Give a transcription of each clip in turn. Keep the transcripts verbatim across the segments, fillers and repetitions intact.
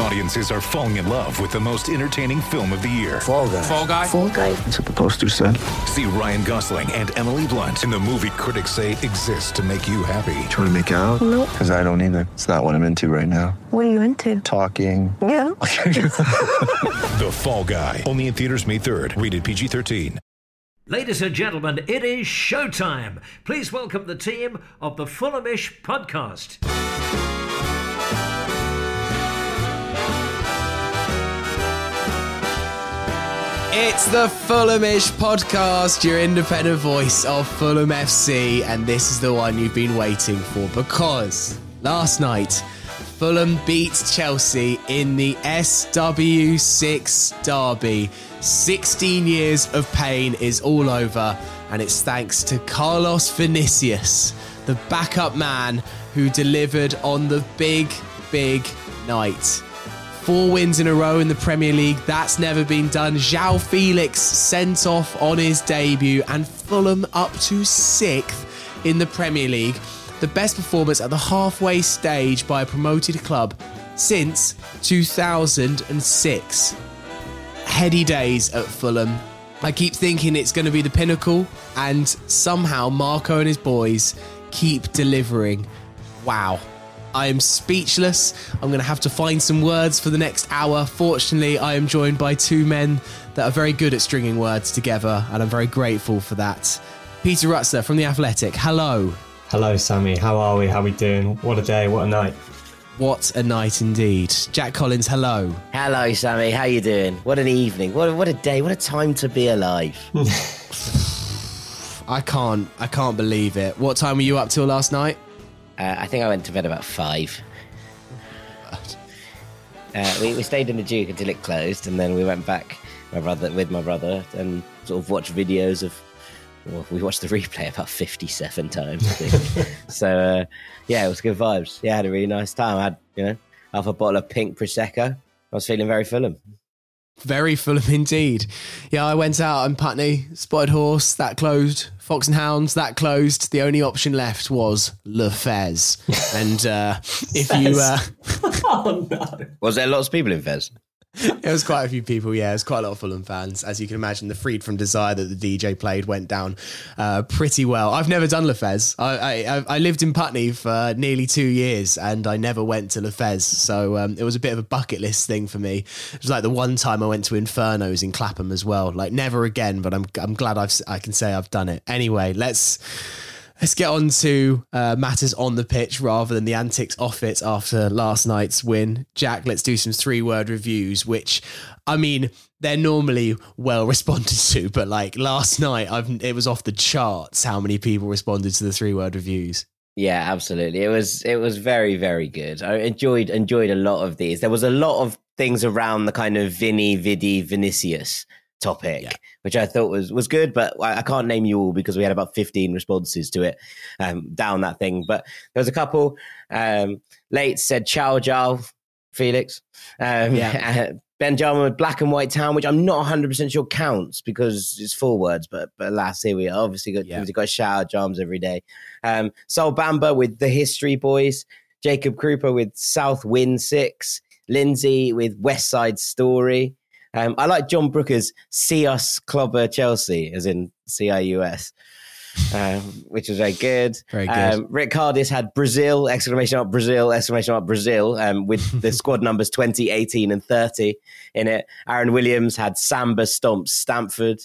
Audiences are falling in love with the most entertaining film of the year. Fall Guy. Fall Guy. Fall Guy. That's what the poster said. See Ryan Gosling and Emily Blunt in the movie critics say exists to make you happy. Trying to make it out? Nope. Because I don't either. It's not what I'm into right now. What are you into? Talking. Yeah. The Fall Guy. Only in theaters May third. Rated P G thirteen. Ladies and gentlemen, it is showtime. Please welcome the team of the Fulhamish Podcast. It's the Fulhamish Podcast, your independent voice of Fulham F C, and this is the one you've been waiting for, because last night Fulham beat Chelsea in the S W six derby. sixteen years of pain is all over, and it's thanks to Carlos Vinicius, the backup man who delivered on the big, big night. Four wins in a row in the Premier League, that's never been done. João Felix sent off on his debut and Fulham up to sixth in the Premier League. The best performance at the halfway stage by a promoted club since two thousand six. Heady days at Fulham. I keep thinking it's going to be the pinnacle, and somehow Marco and his boys keep delivering. Wow. I am speechless. I'm going to have to find some words for the next hour. Fortunately, I am joined by two men that are very good at stringing words together, and I'm very grateful for that. Peter Rutzler from The Athletic, hello. Hello, Sammy. How are we? How are we doing? What a day. What a night. What a night indeed. Jack Collins, hello. Hello, Sammy. How you doing? What an evening. What a, what a day. What a time to be alive. I can't. I can't believe it. What time were you up till last night? Uh, I think I went to bed about five. Uh, we, we stayed in the Duke until it closed, and then we went back my brother with my brother and sort of watched videos of... Well, we watched the replay about fifty-seven times, I think. so, uh, yeah, it was good vibes. Yeah, I had a really nice time. I had, you know, half a bottle of pink Prosecco. I was feeling very Fulham. Very Fulham indeed. Yeah, I went out in Putney, Spotted Horse, that closed. Fox and Hounds, that closed. The only option left was Le Fez. And uh, if Fez. you... Uh... oh, no. Was there lots of people in Fez? It was quite a few people, yeah. It was quite a lot of Fulham fans. As you can imagine, the Freed from Desire that the D J played went down uh, pretty well. I've never done Le Fez. I, I I lived in Putney for nearly two years and I never went to Le Fez. So um, it was a bit of a bucket list thing for me. It was like the one time I went to Inferno's in Clapham as well. Like never again, but I'm I'm glad I've, I can say I've done it. Anyway, let's... Let's get on to uh, matters on the pitch rather than the antics off it after last night's win. Jack, let's do some three-word reviews, which, I mean, they're normally well responded to, but like last night, I've, it was off the charts how many people responded to the three-word reviews. Yeah, absolutely. It was it was very, very good. I enjoyed enjoyed a lot of these. There was a lot of things around the kind of Vinny, Vidi, Vinicius topic, yeah, which I thought was was good, but I, I can't name you all because we had about fifteen responses to it um, down that thing. But there was a couple. Um, late said Ciao João Felix. Um, yeah. uh, Benjamin with Black and White Town, which I'm not one hundred percent sure counts because it's four words, but but alas, here we are. Obviously, got, yeah. we've got to shout out Jams every day. Um, Sol Bamba with The History Boys. Jacob Krupa with South Win six. Lindsay with West Side Story. Um, I like John Brooker's see us clobber Chelsea, as in C I U S, um, which was very good. Very good. Um, Rick Hardis had Brazil, exclamation mark Brazil, exclamation mark Brazil, um, with the squad numbers twenty, eighteen and thirty in it. Aaron Williams had Samba Stomps Stamford.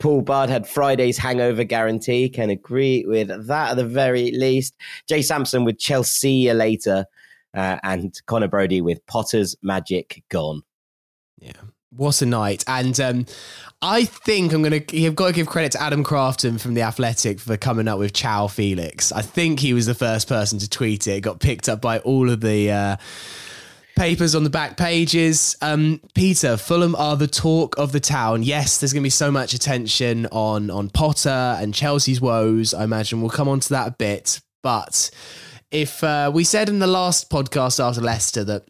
Paul Bard had Friday's hangover guarantee. Can agree with that at the very least. Jay Sampson with Chelsea later. Uh, and Connor Brody with Potter's magic gone. Yeah. What a night. And um, I think I'm going to, you've got to give credit to Adam Crafton from The Athletic for coming up with João Felix. I think he was the first person to tweet it. It got picked up by all of the uh, papers on the back pages. Um, Peter, Fulham are the talk of the town. Yes, there's going to be so much attention on, on Potter and Chelsea's woes. I imagine we'll come on to that a bit. But if uh, we said in the last podcast after Leicester that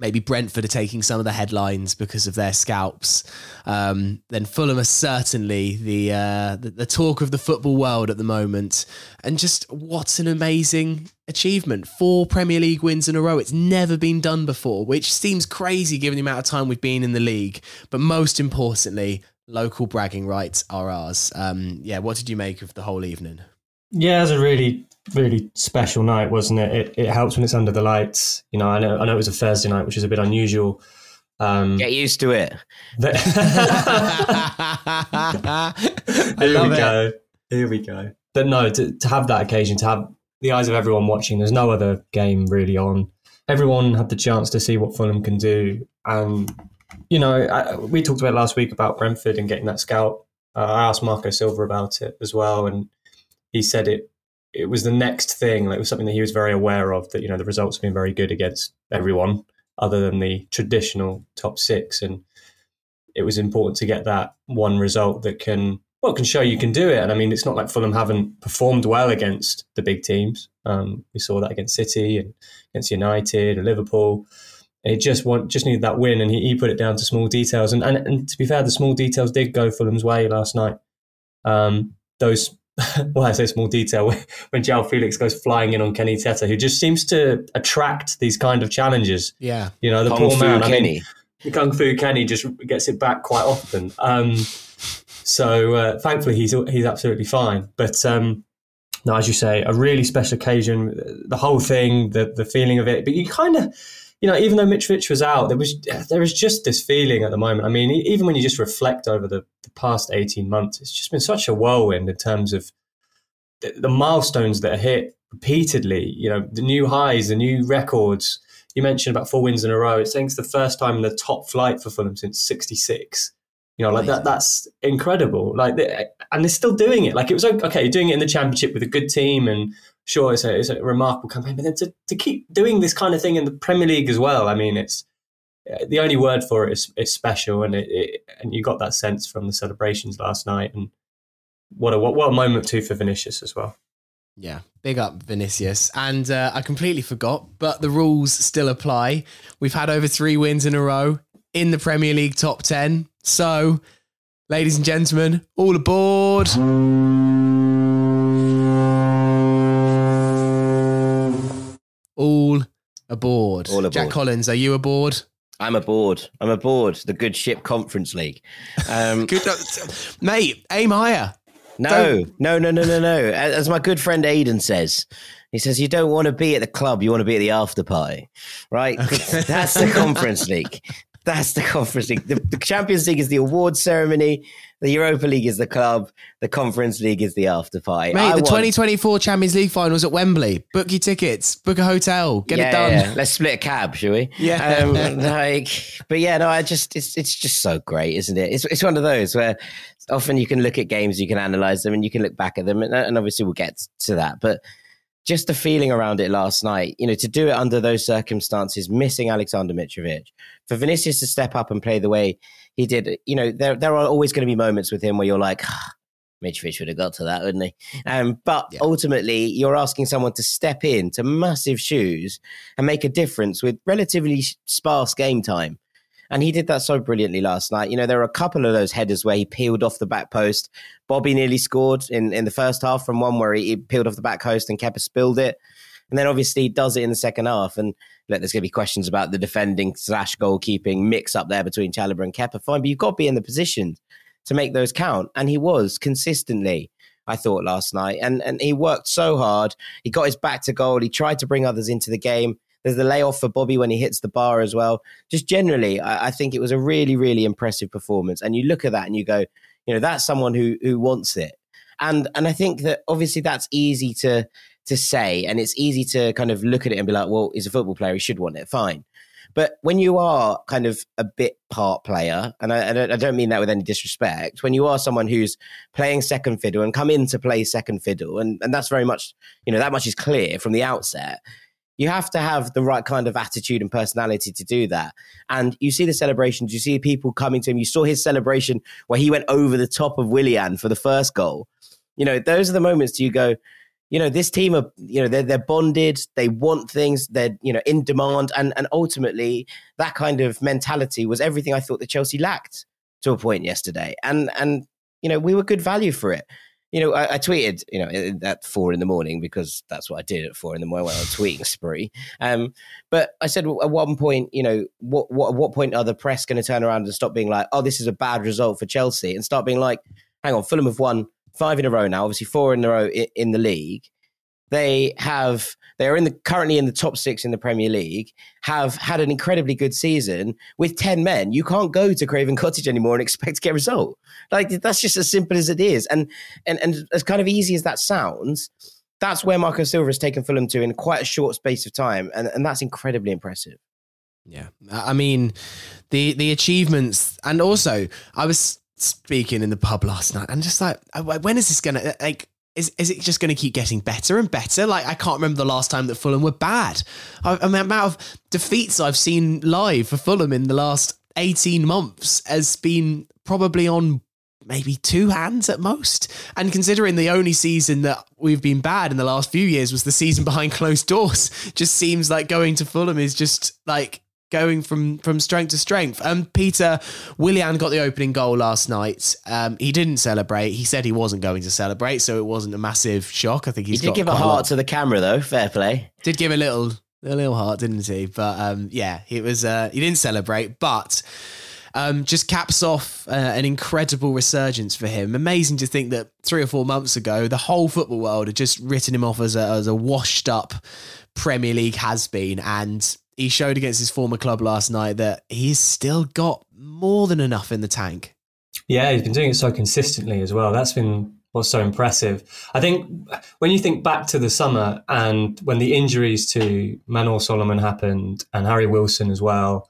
Maybe Brentford are taking some of the headlines because of their scalps. Um, then Fulham are certainly the, uh, the the talk of the football world at the moment. And just what an amazing achievement. Four Premier League wins in a row. It's never been done before, which seems crazy given the amount of time we've been in the league. But most importantly, local bragging rights are ours. Um, yeah, what did you make of the whole evening? Yeah, it was a really... really special night, wasn't it? it? It helps when it's under the lights. You know, I know I know it was a Thursday night, which is a bit unusual. Um, Get used to it. But Here we it. go. Here we go. But no, to, to have that occasion, to have the eyes of everyone watching, there's no other game really on. Everyone had the chance to see what Fulham can do. And, you know, I, we talked about last week about Brentford and getting that scalp. Uh, I asked Marco Silva about it as well, and he said it It was the next thing. Like, it was something that he was very aware of, that, you know, the results have been very good against everyone other than the traditional top six. And it was important to get that one result that can, well, can show you can do it. And I mean, it's not like Fulham haven't performed well against the big teams. Um, we saw that against City and against United and Liverpool. It just want, just needed that win. And he, he put it down to small details. And, and and to be fair, the small details did go Fulham's way last night. Um, those Well, I say small detail when João Felix goes flying in on Kenny Tete, who just seems to attract these kind of challenges. Yeah, you know, the Kung poor Fu man. Kenny. I mean, the Kung Fu Kenny just gets it back quite often. Um, so uh, thankfully, he's he's absolutely fine. But um, no, as you say, a really special occasion. The whole thing, the the feeling of it. But you kind of, you know, even though Mitrovic was out, there was there is just this feeling at the moment. I mean, even when you just reflect over the, the past eighteen months, it's just been such a whirlwind in terms of the, the milestones that are hit repeatedly, you know, the new highs, the new records. You mentioned about four wins in a row. It's, I think it's the first time in the top flight for Fulham since sixty-six. You know, like that, that's incredible. Like, and they're still doing it. Like, it was okay, you're doing it in the Championship with a good team, and sure, it's a, it's a remarkable campaign. But then to, to keep doing this kind of thing in the Premier League as well, I mean, it's the only word for it is, is special. And it, it, and you got that sense from the celebrations last night. And what a what, what a moment too for Vinicius as well. Yeah, big up Vinicius. And uh, I completely forgot, but the rules still apply. We've had over three wins in a row in the Premier League top ten. So, ladies and gentlemen, all aboard. All aboard. All aboard. Jack Collins, are you aboard? I'm aboard. I'm aboard the Good Ship Conference League. Um, good, no, mate, aim higher. No, don't. no, no, no, no, no. As my good friend Aidan says, he says, you don't want to be at the club, you want to be at the after party, right? Okay. That's the Conference League. That's the Conference League. The, the Champions League is the award ceremony. The Europa League is the club. The Conference League is the after party. Mate, I the want... twenty twenty-four Champions League finals at Wembley. Book your tickets. Book a hotel. Get yeah, it done. Yeah. Let's split a cab, shall we? Yeah. Um, like, but yeah, no, I just it's it's just so great, isn't it? It's it's one of those where often you can look at games, you can analyse them, and you can look back at them, and, and obviously we'll get to that, but. Just the feeling around it last night, you know, to do it under those circumstances, missing Aleksandar Mitrovic, for Vinicius to step up and play the way he did, you know, there there are always going to be moments with him where you're like, ah, Mitrovic would have got to that, wouldn't he? Um, but yeah. Ultimately, you're asking someone to step in to massive shoes and make a difference with relatively sparse game time. And he did that so brilliantly last night. You know, there were a couple of those headers where he peeled off the back post. Bobby nearly scored in, in the first half from one where he, he peeled off the back post and Kepa spilled it. And then obviously he does it in the second half. And look, there's going to be questions about the defending slash goalkeeping mix up there between Chalobah and Kepa. Fine, but you've got to be in the position to make those count. And he was consistently, I thought, last night. And, and he worked so hard. He got his back to goal. He tried to bring others into the game. There's the layoff for Bobby when he hits the bar as well. Just generally, I, I think it was a really, really impressive performance. And you look at that and you go, you know, that's someone who who wants it. And and I think that obviously that's easy to to say, and it's easy to kind of look at it and be like, well, he's a football player, he should want it, fine. But when you are kind of a bit part player, and I, I don't mean that with any disrespect, when you are someone who's playing second fiddle and come in to play second fiddle, and, and that's very much, you know, that much is clear from the outset. You have to have the right kind of attitude and personality to do that. And you see the celebrations, you see people coming to him. You saw his celebration where he went over the top of Willian for the first goal. You know, those are the moments you go, you know, this team are, you know, they're, they're bonded, they want things, they're, you know, in demand. And, and ultimately, that kind of mentality was everything I thought that Chelsea lacked to a point yesterday. And, and you know, we were good value for it. You know, I, I tweeted, you know, at four in the morning, because that's what I did at four in the morning, when I was tweeting spree. Um, but I said at one point, you know, what, what, at what point are the press going to turn around and stop being like, oh, this is a bad result for Chelsea, and start being like, hang on, Fulham have won five in a row now, obviously four in a row in, in the league. They have, they are in the currently in the top six in the Premier League, have had an incredibly good season with ten men. You can't go to Craven Cottage anymore and expect to get a result. Like, that's just as simple as it is. And, and, and as kind of easy as that sounds, that's where Marco Silva has taken Fulham to in quite a short space of time. And, and that's incredibly impressive. Yeah. I mean, the, the achievements, and also I was speaking in the pub last night and just like, when is this going to, like, Is is it just going to keep getting better and better? Like, I can't remember the last time that Fulham were bad. I, I mean, the amount of defeats I've seen live for Fulham in the last eighteen months has been probably on maybe two hands at most. And considering the only season that we've been bad in the last few years was the season behind closed doors, just seems like going to Fulham is just like going from, from strength to strength. Um, Peter Willian got the opening goal last night. Um, he didn't celebrate. He said he wasn't going to celebrate, so it wasn't a massive shock. I think he's he did got give a heart a to the camera, though. Fair play. Did give a little a little heart, didn't he? But um, yeah, it was. Uh, he didn't celebrate, but um, just caps off uh, an incredible resurgence for him. Amazing to think that three or four months ago, the whole football world had just written him off as a, as a washed-up Premier League has-been, and he showed against his former club last night that he's still got more than enough in the tank. Yeah, he's been doing it so consistently as well. That's been what's so impressive. I think when you think back to the summer and when the injuries to Manor Solomon happened and Harry Wilson as well,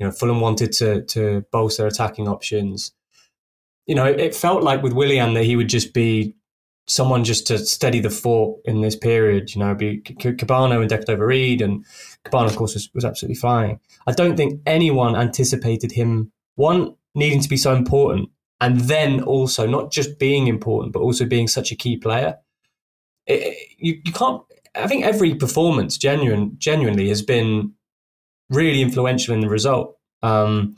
you know, Fulham wanted to to bolster attacking options. You know, it felt like with Willian that he would just be someone just to steady the fort in this period, you know, be Cabano and Declan Reid, and Cabano, of course, was, was absolutely flying. I don't think anyone anticipated him, one, needing to be so important, and then also not just being important, but also being such a key player. It, it, you, you can't, I think every performance genuine, genuinely has been really influential in the result. Um,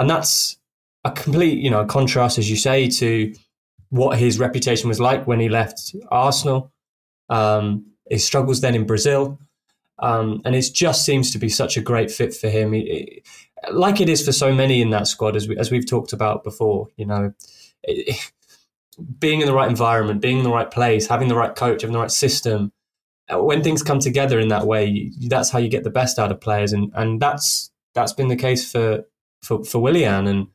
and that's a complete, you know, contrast, as you say, to what his reputation was like when he left Arsenal, um, his struggles then in Brazil. Um, and it just seems to be such a great fit for him. He, he, like it is for so many in that squad, as, we, as we've talked about before, you know, it, it, being in the right environment, being in the right place, having the right coach, having the right system. When things come together in that way, you, that's how you get the best out of players. And, and that's, that's been the case for, for, for Willian. And,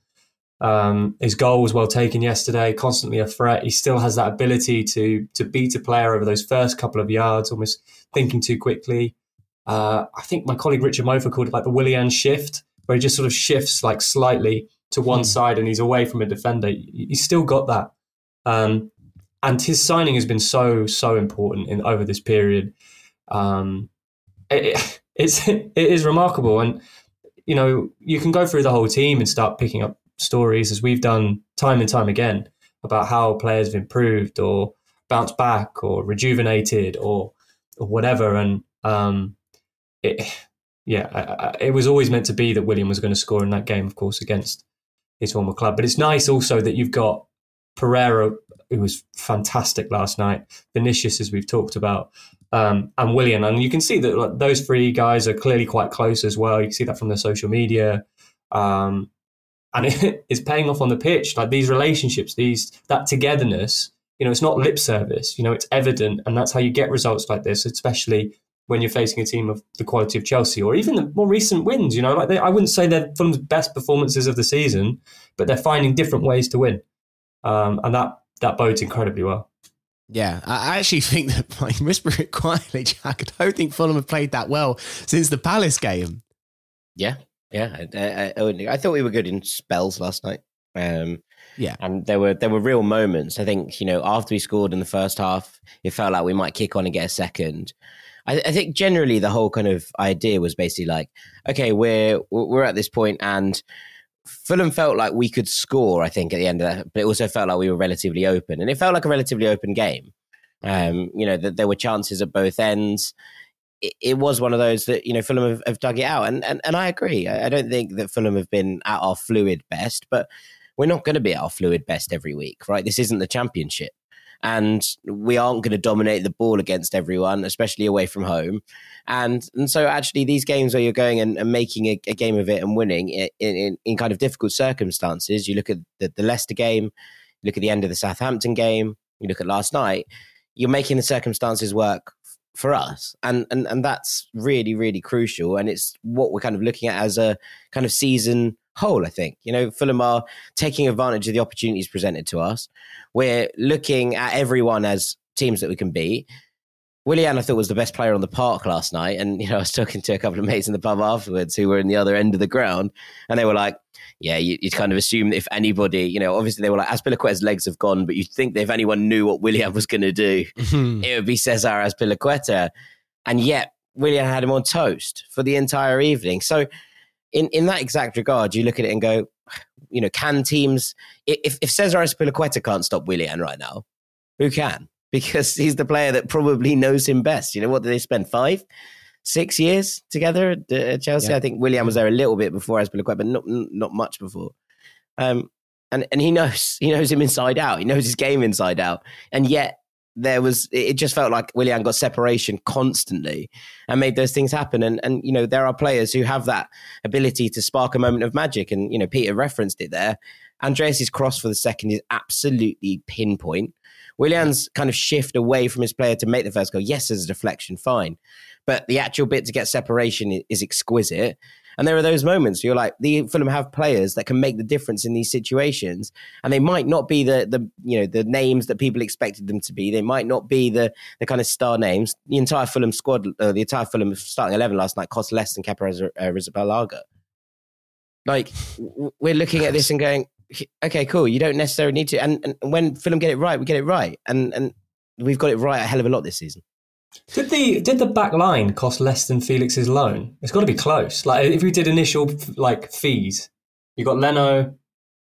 Um, his goal was well taken yesterday, constantly a threat. He still has that ability to to beat a player over those first couple of yards, almost thinking too quickly. Uh, I think my colleague Richard Mofer called it like the Willian shift, where he just sort of shifts like slightly to one mm. side and he's away from a defender. He's still got that. Um, and his signing has been so, so important in over this period. Um, it, it's, it is remarkable. And, you know, you can go through the whole team and start picking up stories, as we've done time and time again, about how players have improved or bounced back or rejuvenated or, or whatever. And um, it, yeah, I, I, it was always meant to be that Willian was going to score in that game, of course, against his former club. But it's nice also that you've got Pereira, who was fantastic last night, Vinicius, as we've talked about, um, and Willian. And you can see that like, those three guys are clearly quite close as well. You can see that from their social media. Um, And it is paying off on the pitch. Like these relationships, these that togetherness, you know, it's not lip service, you know, it's evident. And that's how you get results like this, especially when you're facing a team of the quality of Chelsea or even the more recent wins, you know, like they, I wouldn't say they're Fulham's best performances of the season, but they're finding different ways to win. Um, and that, that bodes incredibly well. Yeah, I actually think that, like, whisper it quietly, Jack, I don't think Fulham have played that well since the Palace game. Yeah. Yeah, I, I, I thought we were good in spells last night. Um, yeah, and there were there were real moments. I think, you know, after we scored in the first half, it felt like we might kick on and get a second. I, I think generally the whole kind of idea was basically like, okay, we're we're at this point, and Fulham felt like we could score. I think at the end of that, but it also felt like we were relatively open, and it felt like a relatively open game. Um, you know, that there were chances at both ends. It, it was one of those that, you know, Fulham have, have dug it out. And, and and I agree. I don't think that Fulham have been at our fluid best, but we're not going to be at our fluid best every week, right? This isn't the Championship. And we aren't going to dominate the ball against everyone, especially away from home. And and so actually these games where you're going and, and making a, a game of it and winning in, in, in kind of difficult circumstances, you look at the, the Leicester game, you look at the end of the Southampton game, you look at last night, you're making the circumstances work f- for us. And, and, and that's really, really crucial. And it's what we're kind of looking at as a kind of season whole, I think. You know, Fulham are taking advantage of the opportunities presented to us. We're looking at everyone as teams that we can beat. Willian, I thought, was the best player on the park last night. And, you know, I was talking to a couple of mates in the pub afterwards who were in the other end of the ground. And they were like, yeah, you, you'd kind of assume that if anybody, you know, obviously they were like, Azpilicueta's legs have gone, but you'd think that if anyone knew what Willian was going to do, it would be Cesar Azpilicueta. And yet, Willian had him on toast for the entire evening. So, In in that exact regard, you look at it and go, you know, can teams, if, if Cesar Azpilicueta can't stop Willian right now, who can? Because he's the player that probably knows him best. You know, what did they spend, five, six years together at Chelsea? Yeah. I think Willian was there a little bit before Azpilicueta, but not not much before. Um, and and he knows he knows him inside out. He knows his game inside out. And yet there was, it just felt like Willian got separation constantly and made those things happen. And, and, you know, there are players who have that ability to spark a moment of magic. And, you know, Peter referenced it there. Andreas's cross for the second is absolutely pinpoint. Willian's kind of shift away from his player to make the first goal, yes, there's a deflection, fine. But the actual bit to get separation is exquisite. And there are those moments where you're like, the Fulham have players that can make the difference in these situations, and they might not be the the you know the names that people expected them to be. They might not be the the kind of star names. The entire Fulham squad, uh, the entire Fulham starting eleven last night cost less than Kepa Arrizabalaga. Like, we're looking at this and going, okay, cool. You don't necessarily need to. And, and when Fulham get it right, we get it right, and and we've got it right a hell of a lot this season. Did the did the back line cost less than Felix's loan? It's got to be close. Like, if we did initial like fees, you got Leno,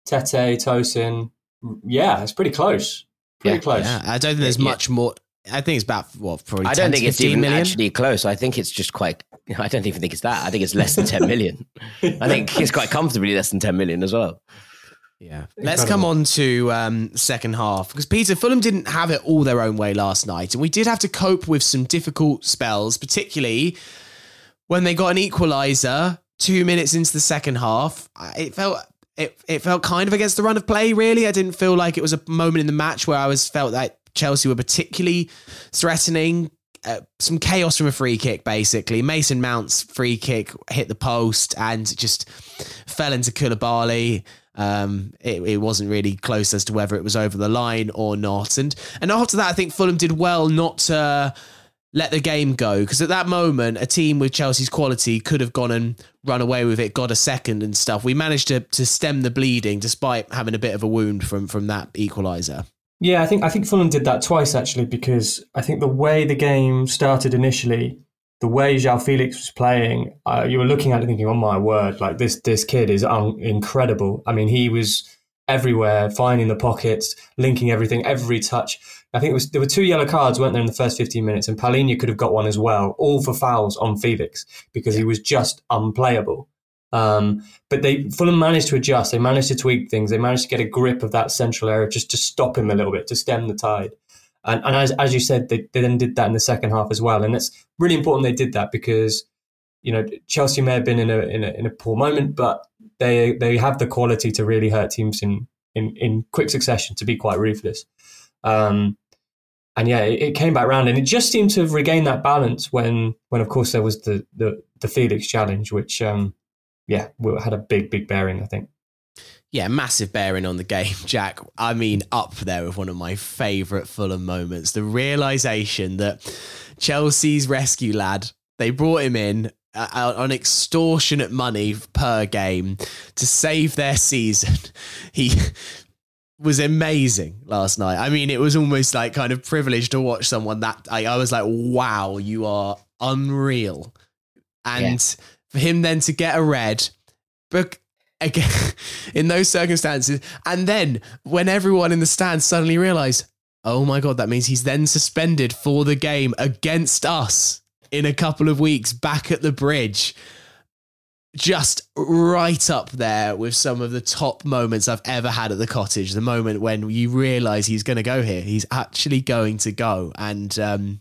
Tete, Tosin. Yeah, it's pretty close. Pretty yeah, close. Yeah. I don't think there's yeah. much more. I think it's about what probably. I don't think it's even million? actually close. I think it's just quite. I don't even think it's that. I think it's less than ten million. I think it's quite comfortably less than ten million as well. Yeah. Incredible. Let's come on to um, second half, because Peter, Fulham didn't have it all their own way last night, and we did have to cope with some difficult spells, particularly when they got an equaliser two minutes into the second half. It felt it it felt kind of against the run of play, really. I didn't feel like it was a moment in the match where I was felt that Chelsea were particularly threatening. Uh, some chaos from a free kick, basically. Mason Mount's free kick hit the post and just fell into Koulibaly. Um, it, it wasn't really close as to whether it was over the line or not. And and after that, I think Fulham did well not to let the game go, because at that moment, a team with Chelsea's quality could have gone and run away with it, got a second and stuff. We managed to to stem the bleeding despite having a bit of a wound from from that equaliser. Yeah, I think I think Fulham did that twice, actually, because I think the way the game started initially, the way João Felix was playing, uh, you were looking at it thinking, oh my word, like this this kid is un- incredible. I mean, he was everywhere, finding the pockets, linking everything, every touch. I think it was, there were two yellow cards, weren't there, in the first fifteen minutes, and Palhinha could have got one as well, all for fouls on Felix, because he was just unplayable. Um, but they Fulham managed to adjust, they managed to tweak things, they managed to get a grip of that central area just to stop him a little bit, to stem the tide. And, and as, as you said, they, they then did that in the second half as well. And it's really important they did that, because, you know, Chelsea may have been in a in a, in a poor moment, but they they have the quality to really hurt teams in in, in quick succession, to be quite ruthless. Um, and yeah, it, it came back round, and it just seemed to have regained that balance when, when of course, there was the, the, the Felix challenge, which, um, yeah, had a big, big bearing, I think. Yeah, massive bearing on the game, Jack. I mean, up there with one of my favourite Fulham moments. The realisation that Chelsea's rescue lad, they brought him in uh, on extortionate money per game to save their season. He was amazing last night. I mean, it was almost like kind of privileged to watch someone that... I, I was like, wow, you are unreal. And yeah. for him then to get a red... book. Again, in those circumstances, and then when everyone in the stands suddenly realised, Oh my God, that means he's then suspended for the game against us in a couple of weeks back at the Bridge. Just right up there with some of the top moments I've ever had at the Cottage. The moment when you realise he's going to go here. He's actually going to go. And um,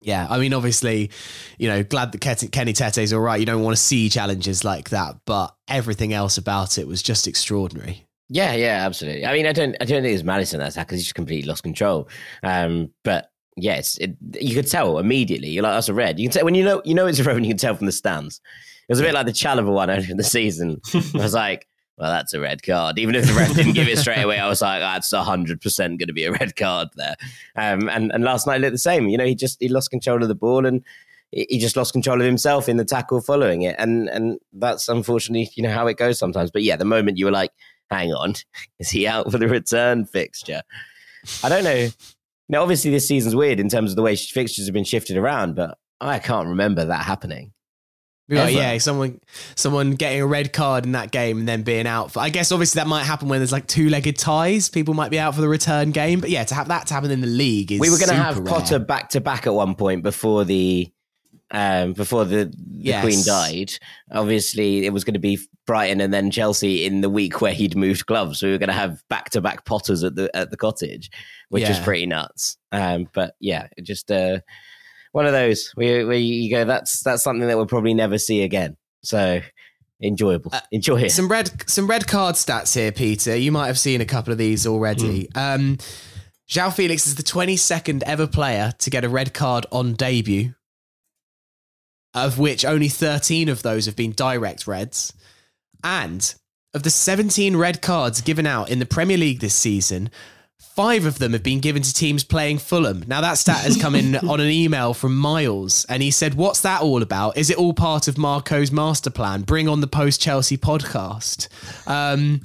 yeah, I mean, obviously, you know, glad that Kenny Tete's all right. You don't want to see challenges like that, but everything else about it was just extraordinary. Yeah, yeah, absolutely. I mean, I don't, I don't think it's malice in that attack because he just completely lost control. Um, but yes, it, you could tell immediately. You're like, that's a red. You can tell when you know, you know, it's a red when you can tell from the stands. It was a bit like the Chalobah one earlier in the season. I was like, well, that's a red card. Even if the ref didn't give it straight away, I was like, that's one hundred percent going to be a red card there. Um, and, and last night looked the same. You know, he just he lost control of the ball and he just lost control of himself in the tackle following it. And, and that's unfortunately, you know, how it goes sometimes. But yeah, the moment you were like, hang on, is he out for the return fixture? I don't know. Now, obviously, this season's weird in terms of the way fixtures have been shifted around, but I can't remember that happening. Oh, yeah, someone someone getting a red card in that game and then being out. For, I guess obviously that might happen when there's like two-legged ties. People might be out for the return game. But yeah, to have that to happen in the league is we were going to have rare. Potter back-to-back at one point before the um, before the, the yes. Queen died. Obviously, it was going to be Brighton and then Chelsea in the week where he'd moved gloves. We were going to have back-to-back Potters at the at the Cottage, which yeah. is pretty nuts. Um, but yeah, it just... Uh, One of those where, where you go, that's that's something that we'll probably never see again. So enjoyable. Uh, Enjoy it. Some red some red card stats here, Peter. You might have seen a couple of these already. Mm. Um, João Felix is the twenty-second ever player to get a red card on debut, of which only thirteen of those have been direct reds. And of the seventeen red cards given out in the Premier League this season, five of them have been given to teams playing Fulham. Now that stat has come in on an email from Miles and he said, what's that all about? Is it all part of Marco's master plan? Bring on the post-Chelsea podcast. Um,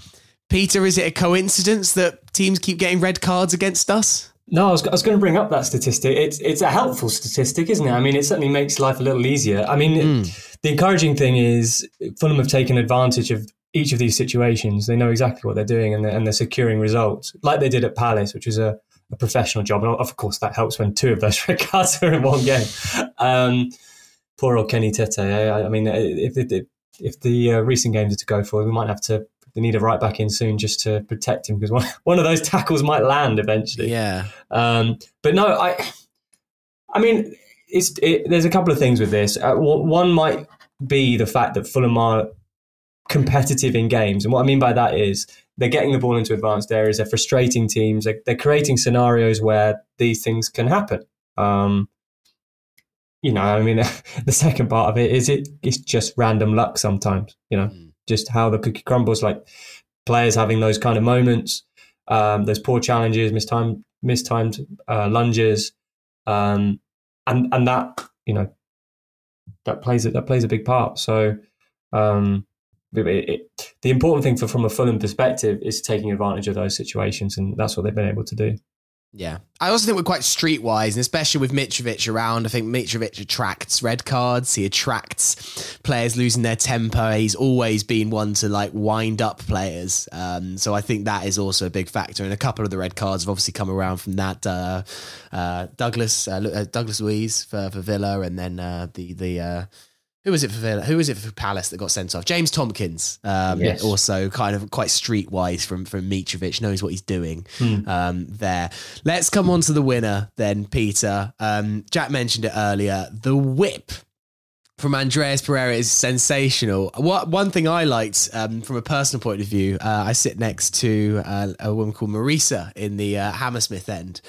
Peter, is it a coincidence that teams keep getting red cards against us? No, I was, I was going to bring up that statistic. It's it's a helpful statistic, isn't it? I mean, it certainly makes life a little easier. I mean, mm. the encouraging thing is Fulham have taken advantage of each of these situations. They know exactly what they're doing and they're, and they're securing results like they did at Palace, which was a, a professional job. And of course that helps when two of those red cards are in one game. Um, poor old Kenny Tete. I, I mean, if, if, if the uh, recent games are to go for, we might have to they need a right back in soon just to protect him because one, one of those tackles might land eventually. Yeah. Um, but no, I, I mean, it's, it, there's a couple of things with this. Uh, one might be the fact that Fulham are competitive in games. And what I mean by that is they're getting the ball into advanced areas. They're frustrating teams. They're, they're creating scenarios where these things can happen. Um, you know, I mean, the second part of it is it, it's just random luck sometimes, you know, mm. just how the cookie crumbles, like players having those kind of moments, um, those poor challenges, mistimed, mistimed uh, lunges. Um, and, and that, you know, that plays, that plays a big part. So, um, It, it, the important thing for, from a Fulham perspective is taking advantage of those situations, and that's what they've been able to do. Yeah. I also think we're quite streetwise, and especially with Mitrovic around, I think Mitrovic attracts red cards. He attracts players losing their temper. He's always been one to like wind up players. Um, so I think that is also a big factor. And a couple of the red cards have obviously come around from that. Uh, uh, Douglas, uh, Douglas Luiz for, for Villa, and then uh, the... the uh, Who was it for Villa? Who was it for Palace that got sent off? James Tompkins, um, yes. also kind of quite streetwise from, from Mitrovic, knows what he's doing mm. um, there. Let's come on to the winner then, Peter. Um, Jack mentioned it earlier. The whip from Andreas Pereira is sensational. What One thing I liked um, from a personal point of view, uh, I sit next to uh, a woman called Marisa in the uh, Hammersmith end.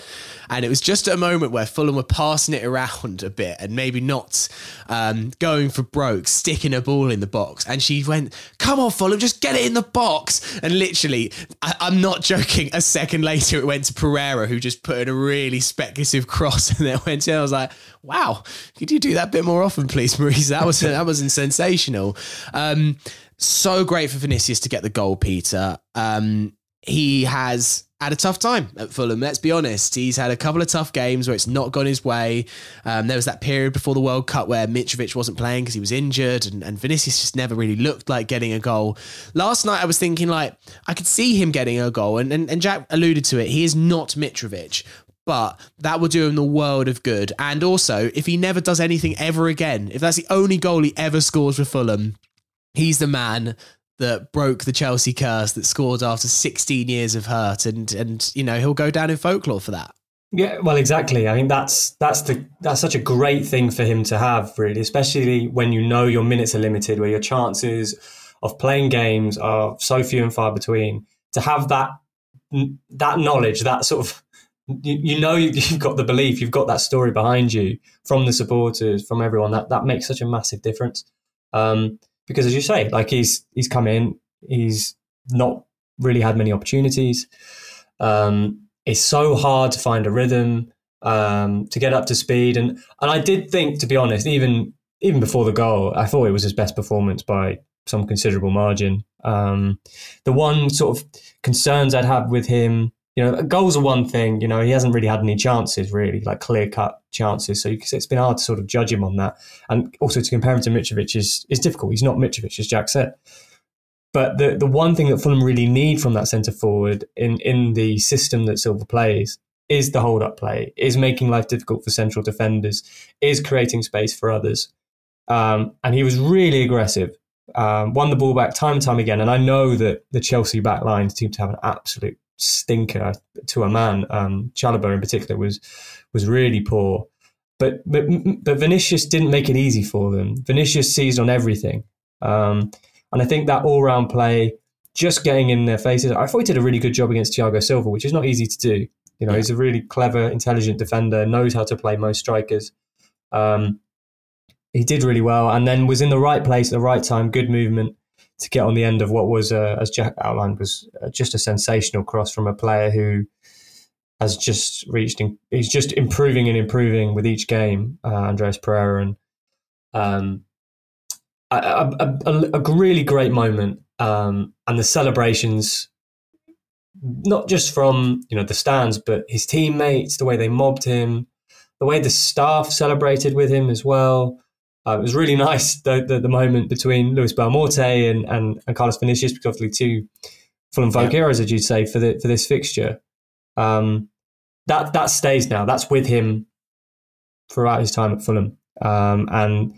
And it was just at a moment where Fulham were passing it around a bit and maybe not um, going for broke, sticking a ball in the box. And she went, come on, Fulham, just get it in the box. And literally, I- I'm not joking, a second later, it went to Pereira, who just put in a really speculative cross and then went to, I was like, wow, could you do that a bit more often, please, Marisa? That was that wasn't sensational. Um, so great for Vinicius to get the goal, Peter. Um, he has... had a tough time at Fulham, let's be honest. He's had a couple of tough games where it's not gone his way. Um, there was that period before the World Cup where Mitrovic wasn't playing because he was injured, and, and Vinicius just never really looked like getting a goal. Last night I was thinking, like, I could see him getting a goal, and, and, and Jack alluded to it. He is not Mitrovic, But that will do him the world of good. And also, if he never does anything ever again, if that's the only goal he ever scores for Fulham, he's the man that broke the Chelsea curse, that scored after sixteen years of hurt. And, and you know, he'll go down in folklore for that. Yeah, well, exactly. I mean, that's that's the that's such a great thing for him to have, really, especially when you know your minutes are limited, where your chances of playing games are so few and far between. To have that that knowledge, that sort of, you, you know, you've got the belief, you've got that story behind you from the supporters, from everyone. That that makes such a massive difference. Um, because as you say, like he's he's come in, he's not really had many opportunities. Um, It's so hard to find a rhythm, um, to get up to speed. And and I did think, to be honest, even even before the goal, I thought it was his best performance by some considerable margin. Um, the one sort of concerns I'd have with him, you know, goals are one thing, you know, he hasn't really had any chances really, like clear-cut chances. So you, it's been hard to sort of judge him on that. And also to compare him to Mitrovic is, is difficult. He's not Mitrovic, as Jack said. But the, the one thing that Fulham really need from that centre-forward in, in the system that Silva plays is the hold-up play, is making life difficult for central defenders, is creating space for others. Um, and he was really aggressive, um, won the ball back time and time again. And I know that the Chelsea back line seemed to have an absolute stinker to a man. Um, Chalobah in particular was was really poor. But, but, but Vinicius didn't make it easy for them. Vinicius seized on everything. Um And I think that all-round play, just getting in their faces, I thought he did a really good job against Thiago Silva, which is not easy to do. You know, yeah. He's a really clever, intelligent defender, knows how to play most strikers. Um, he did really well and then was in the right place at the right time, good movement to get on the end of what was, uh, as Jack outlined, was just a sensational cross from a player who has just reached, in, he's just improving and improving with each game, uh, Andres Pereira. And um A, a, a, a really great moment, um, and the celebrations, not just from, you know, the stands, but his teammates, the way they mobbed him, the way the staff celebrated with him as well. Uh, it was really nice, the, the, the moment between Luis Belmonte and, and, and Carlos Vinicius, because obviously two Fulham folk heroes, as you'd say, for the, for this fixture. Um, that that stays now. That's with him throughout his time at Fulham, um, and.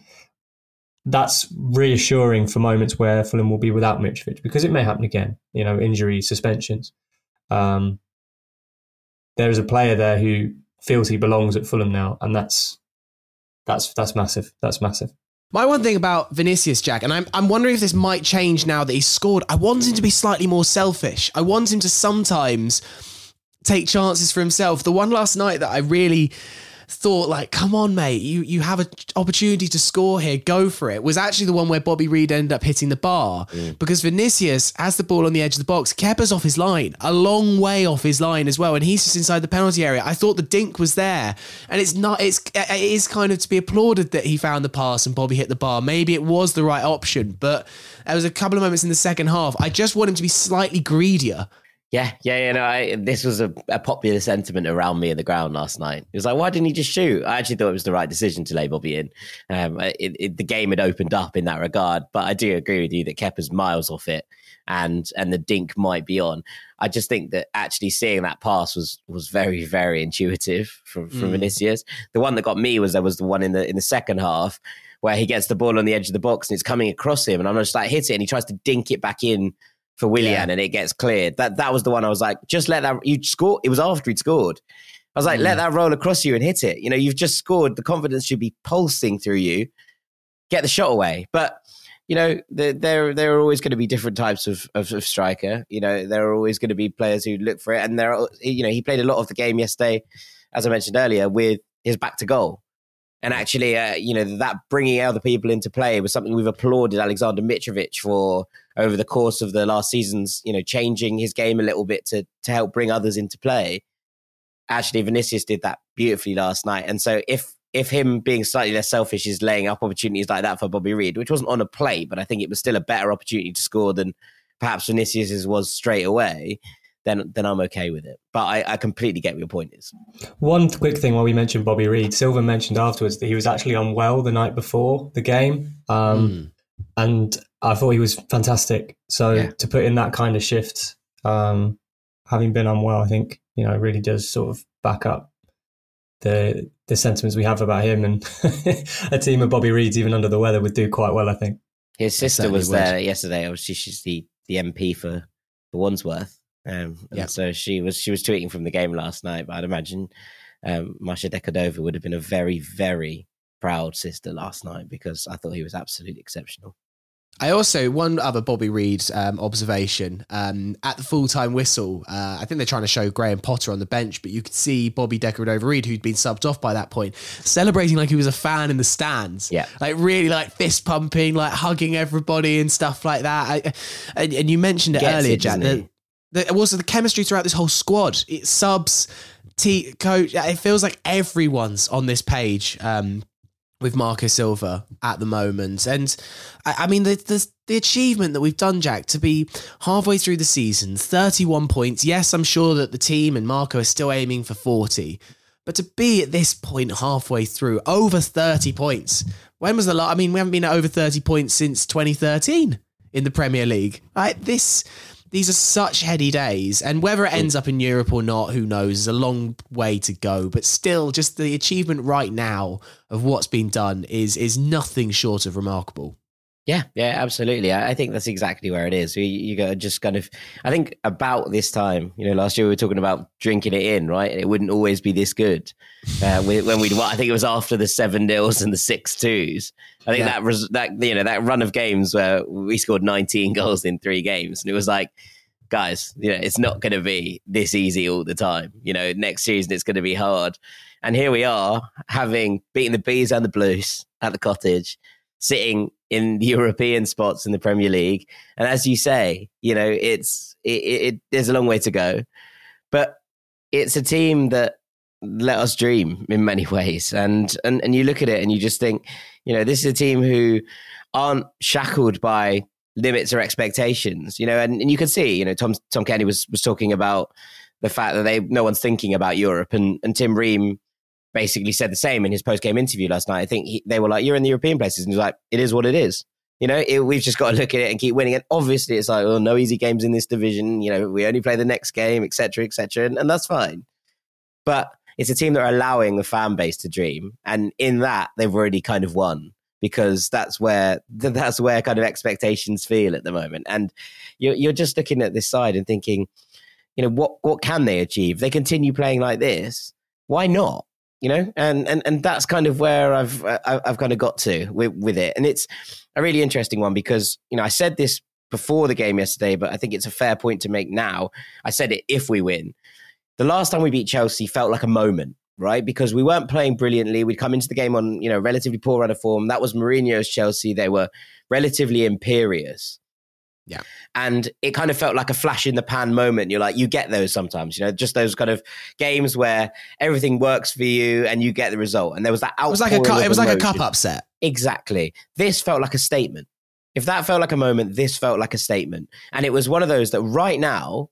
That's reassuring for moments where Fulham will be without Mitrovic, because it may happen again, you know, injuries, suspensions. Um, there is a player there who feels he belongs at Fulham now, and that's that's that's massive. That's massive. My one thing about Vinicius, Jack, and I'm I'm wondering if this might change now that he's scored, I want him to be slightly more selfish. I want him to sometimes take chances for himself. The one last night that I really... thought like, come on, mate, you you have an opportunity to score here, go for it, was actually the one where Bobby Reid ended up hitting the bar, mm. because Vinicius has the ball on the edge of the box. Kepa's off his line, a long way off his line as well, and he's just inside the penalty area. I thought the dink was there, and it's not, it's, it is kind of to be applauded that he found the pass and Bobby hit the bar. Maybe it was the right option, but there was a couple of moments in the second half. I just want him to be slightly greedier. Yeah, yeah, yeah. No, I, this was a, a popular sentiment around me in the ground last night. It was like, why didn't he just shoot? I actually thought it was the right decision to lay Bobby in. Um, it, it, the game had opened up in that regard, but I do agree with you that Kepa's miles off it, and and the dink might be on. I just think that actually seeing that pass was was very, very intuitive from, from mm. Vinicius. The one that got me was there was the one in the in the second half where he gets the ball on the edge of the box and it's coming across him, and I'm just like, hit it, and he tries to dink it back in for Willian, yeah. and it gets cleared. That that was the one I was like, just let that, you score. It was after he'd scored. I was like, mm. let that roll across you and hit it. You know, you've just scored. The confidence should be pulsing through you. Get the shot away. But, you know, there, there, there are always going to be different types of, of, of striker. You know, there are always going to be players who look for it. And there are, you know, he played a lot of the game yesterday, as I mentioned earlier, with his back to goal. And actually, uh, you know, that bringing other people into play was something we've applauded Aleksandar Mitrovic for over the course of the last seasons, you know, changing his game a little bit to to help bring others into play. Actually, Vinicius did that beautifully last night. And so if if him being slightly less selfish is laying up opportunities like that for Bobby Reid, which wasn't on a plate, but I think it was still a better opportunity to score than perhaps Vinicius's was straight away, then then I'm okay with it. But I, I completely get what your point is. One quick thing while we mentioned Bobby Reid, Silva mentioned afterwards that he was actually unwell the night before the game. Um, mm. And I thought he was fantastic. So yeah. to put in that kind of shift, um, having been unwell, I think, you know, really does sort of back up the the sentiments we have about him, and a team of Bobby Reid's, even under the weather, would do quite well, I think. His sister was there would. yesterday. Obviously, she's the, the M P for, for Wandsworth. Um, and yeah. so she was she was tweeting from the game last night, but I'd imagine um, Masha Dekadova would have been a very, very proud sister last night, because I thought he was absolutely exceptional. I also, one other Bobby Reid um, observation, um, at the full-time whistle, uh, I think they're trying to show Graham Potter on the bench, but you could see Bobby Decordova-Reid, who'd been subbed off by that point, celebrating like he was a fan in the stands. Yeah. Like really like fist pumping, like hugging everybody and stuff like that. I, and, and you mentioned it Gets earlier, it, Jack, that, that also the chemistry throughout this whole squad, it subs, t- coach, it feels like everyone's on this page, um, with Marco Silva at the moment. And I, I mean, the, the the achievement that we've done, Jack, to be halfway through the season, thirty-one points. Yes, I'm sure that the team and Marco are still aiming for forty, but to be at this point halfway through, over thirty points. When was the last? I mean, we haven't been at over thirty points since twenty thirteen in the Premier League. Like this, these are such heady days, and whether it ends up in Europe or not, who knows, is a long way to go. But still, just the achievement right now of what's been done is is nothing short of remarkable. Yeah, yeah, absolutely. I think that's exactly where it is. You, you got to just kind of, I think about this time, you know, last year we were talking about drinking it in, right? It wouldn't always be this good. Uh, when we, I think it was after the seven nils and the six twos. I think yeah. that that you know that run of games where we scored nineteen goals in three games, and it was like, guys, you know, it's not going to be this easy all the time. You know, next season it's going to be hard. And here we are, having beaten the Bees and the Blues at the Cottage, sitting in the European spots in the Premier League. And as you say, you know, it's it, it, it there's a long way to go, but it's a team that let us dream in many ways. And, and, and you look at it and you just think, you know, this is a team who aren't shackled by limits or expectations, you know, and, and you can see, you know, Tom, Tom Kenny was, was talking about the fact that they, no one's thinking about Europe, and, and Tim Ream basically said the same in his post-game interview last night. I think he, they were like, you're in the European places. And he's like, it is what it is. You know, it, we've just got to look at it and keep winning. And obviously it's like, well, no easy games in this division. You know, we only play the next game, et cetera, et cetera. And, and that's fine. But it's a team that are allowing the fan base to dream. And in that, they've already kind of won, because that's where that's where kind of expectations feel at the moment. And you're, you're just looking at this side and thinking, you know, what, what can they achieve? If they continue playing like this, why not? You know, and, and, and that's kind of where I've I've kind of got to with, with it. And it's a really interesting one, because, you know, I said this before the game yesterday, but I think it's a fair point to make now. I said it if we win. The last time we beat Chelsea felt like a moment, right? Because we weren't playing brilliantly. We'd come into the game on, you know, relatively poor run of form. That was Mourinho's Chelsea. They were relatively imperious. Yeah. And it kind of felt like a flash in the pan moment. You're like, you get those sometimes, you know, just those kind of games where everything works for you and you get the result. And there was that outpouring. It was like a cup, it was like a cup upset. Exactly. This felt like a statement. If that felt like a moment, this felt like a statement. And it was one of those that right now,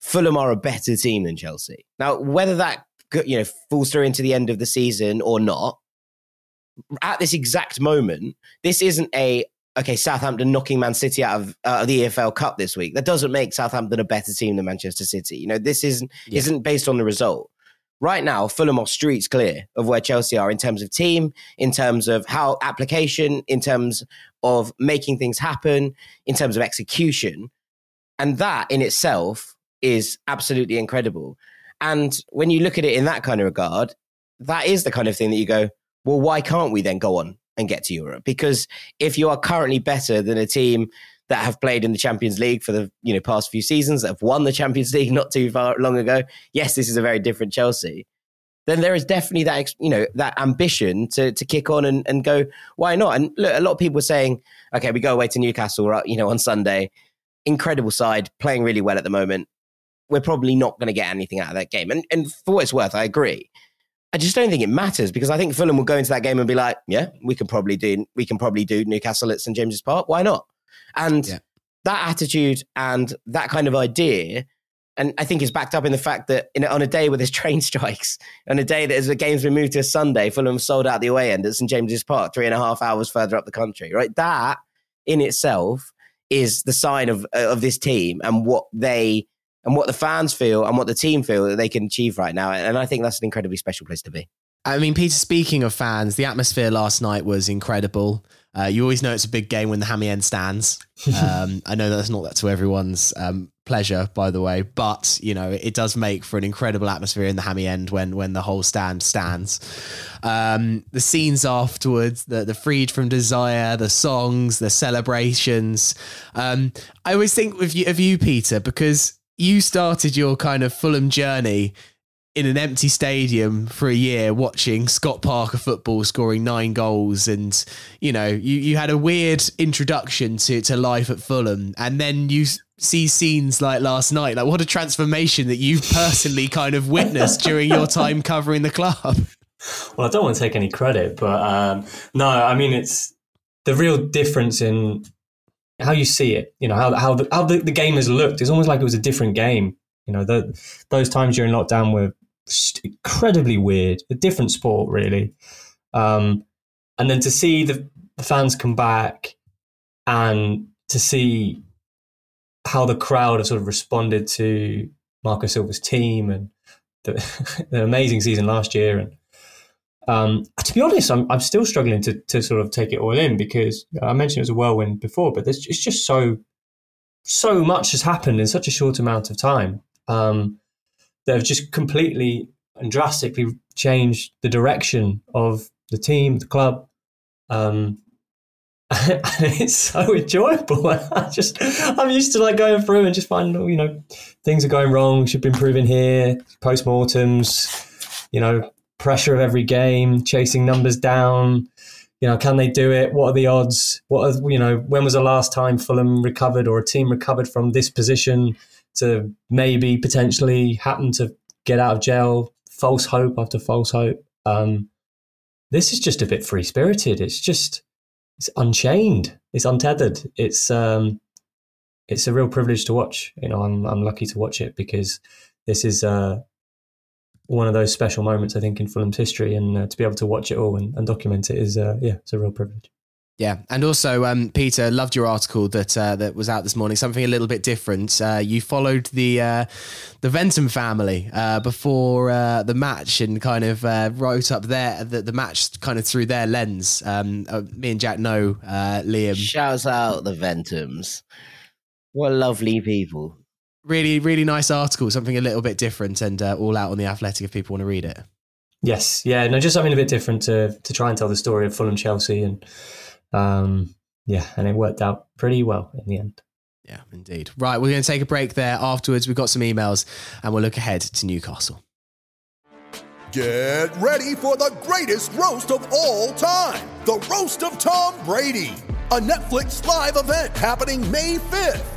Fulham are a better team than Chelsea. Now, whether that, you know, falls through into the end of the season or not, at this exact moment, this isn't a, okay, Southampton knocking Man City out of uh, the E F L Cup this week. That doesn't make Southampton a better team than Manchester City. You know, this isn't yeah. isn't based on the result. Right now, Fulham are streets clear of where Chelsea are in terms of team, in terms of how application, in terms of making things happen, in terms of execution. And that in itself is absolutely incredible. And when you look at it in that kind of regard, that is the kind of thing that you go, well, why can't we then go on and get to Europe? Because if you are currently better than a team that have played in the Champions League for the you know past few seasons, that have won the Champions League not too far long ago, yes, this is a very different Chelsea, then there is definitely that you know that ambition to to kick on and, and go, why not? And look, a lot of people were saying, okay, we go away to Newcastle you know on Sunday, incredible side, playing really well at the moment, we're probably not going to get anything out of that game. And, and for what it's worth, I agree. I just don't think it matters, because I think Fulham will go into that game and be like, yeah, we can probably do we can probably do Newcastle at Saint James's Park. Why not? And yeah. that attitude and that kind of idea, and I think is backed up in the fact that in, on a day where there's train strikes, on a day that as the game's been moved to a Sunday, Fulham sold out the away end at Saint James's Park, three and a half hours further up the country, right? That in itself is the sign of of this team and what they and what the fans feel and what the team feel that they can achieve right now. And I think that's an incredibly special place to be. I mean, Peter, speaking of fans, the atmosphere last night was incredible. Uh, you always know it's a big game when the Hammy End stands. Um, I know that's not that to everyone's um, pleasure, by the way, but you know, it does make for an incredible atmosphere in the Hammy End when when the whole stand stands. Um, the scenes afterwards, the, the Freed from Desire, the songs, the celebrations. Um, I always think of you, of you, Peter, because you started your kind of Fulham journey in an empty stadium for a year, watching Scott Parker football, scoring nine goals. And, you know, you, you had a weird introduction to, to life at Fulham. And then you see scenes like last night, like what a transformation that you've personally kind of witnessed during your time covering the club. Well, I don't want to take any credit, but um, no, I mean, it's the real difference in how you see it, you know, how, how, the, how the, the game has looked. It's almost like it was a different game. You know, the, those times during lockdown were incredibly weird, a different sport, really. Um, and then to see the, the fans come back and to see how the crowd have sort of responded to Marco Silva's team and the, the amazing season last year. And um, to be honest, I'm, I'm still struggling to, to sort of take it all in, because I mentioned it was a whirlwind before, but it's just so, so much has happened in such a short amount of time. Um, they've just completely and drastically changed the direction of the team, the club. Um, and it's so enjoyable. I just, I'm used to like going through and just finding, you know, things are going wrong, should be improving here, post-mortems, you know, pressure of every game, chasing numbers down. You know, can they do it? What are the odds? What are, you know, when was the last time Fulham recovered or a team recovered from this position to maybe potentially happen to get out of jail? False hope after false hope. Um, this is just a bit free spirited. It's just, it's unchained. It's untethered. It's um, it's a real privilege to watch. You know, I'm I'm lucky to watch it, because this is uh, one of those special moments, I think, in Fulham's history, and uh, to be able to watch it all and, and document it is, uh, yeah, it's a real privilege. Yeah. And also, um, Peter, loved your article that uh, that was out this morning, something a little bit different. Uh, you followed the uh, the Ventum family uh, before uh, the match, and kind of uh, wrote up their, the, the match kind of through their lens. Um, uh, me and Jack know uh, Liam. Shouts out the Ventums. What lovely people. Really, really nice article, something a little bit different, and uh, all out on The Athletic if people want to read it. Yes, yeah, no, just something a bit different to to try and tell the story of Fulham Chelsea, and um, yeah, and it worked out pretty well in the end. Yeah, indeed. Right, we're going to take a break there. Afterwards, we've got some emails, and we'll look ahead to Newcastle. Get ready for the greatest roast of all time, the Roast of Tom Brady, a Netflix live event happening May fifth.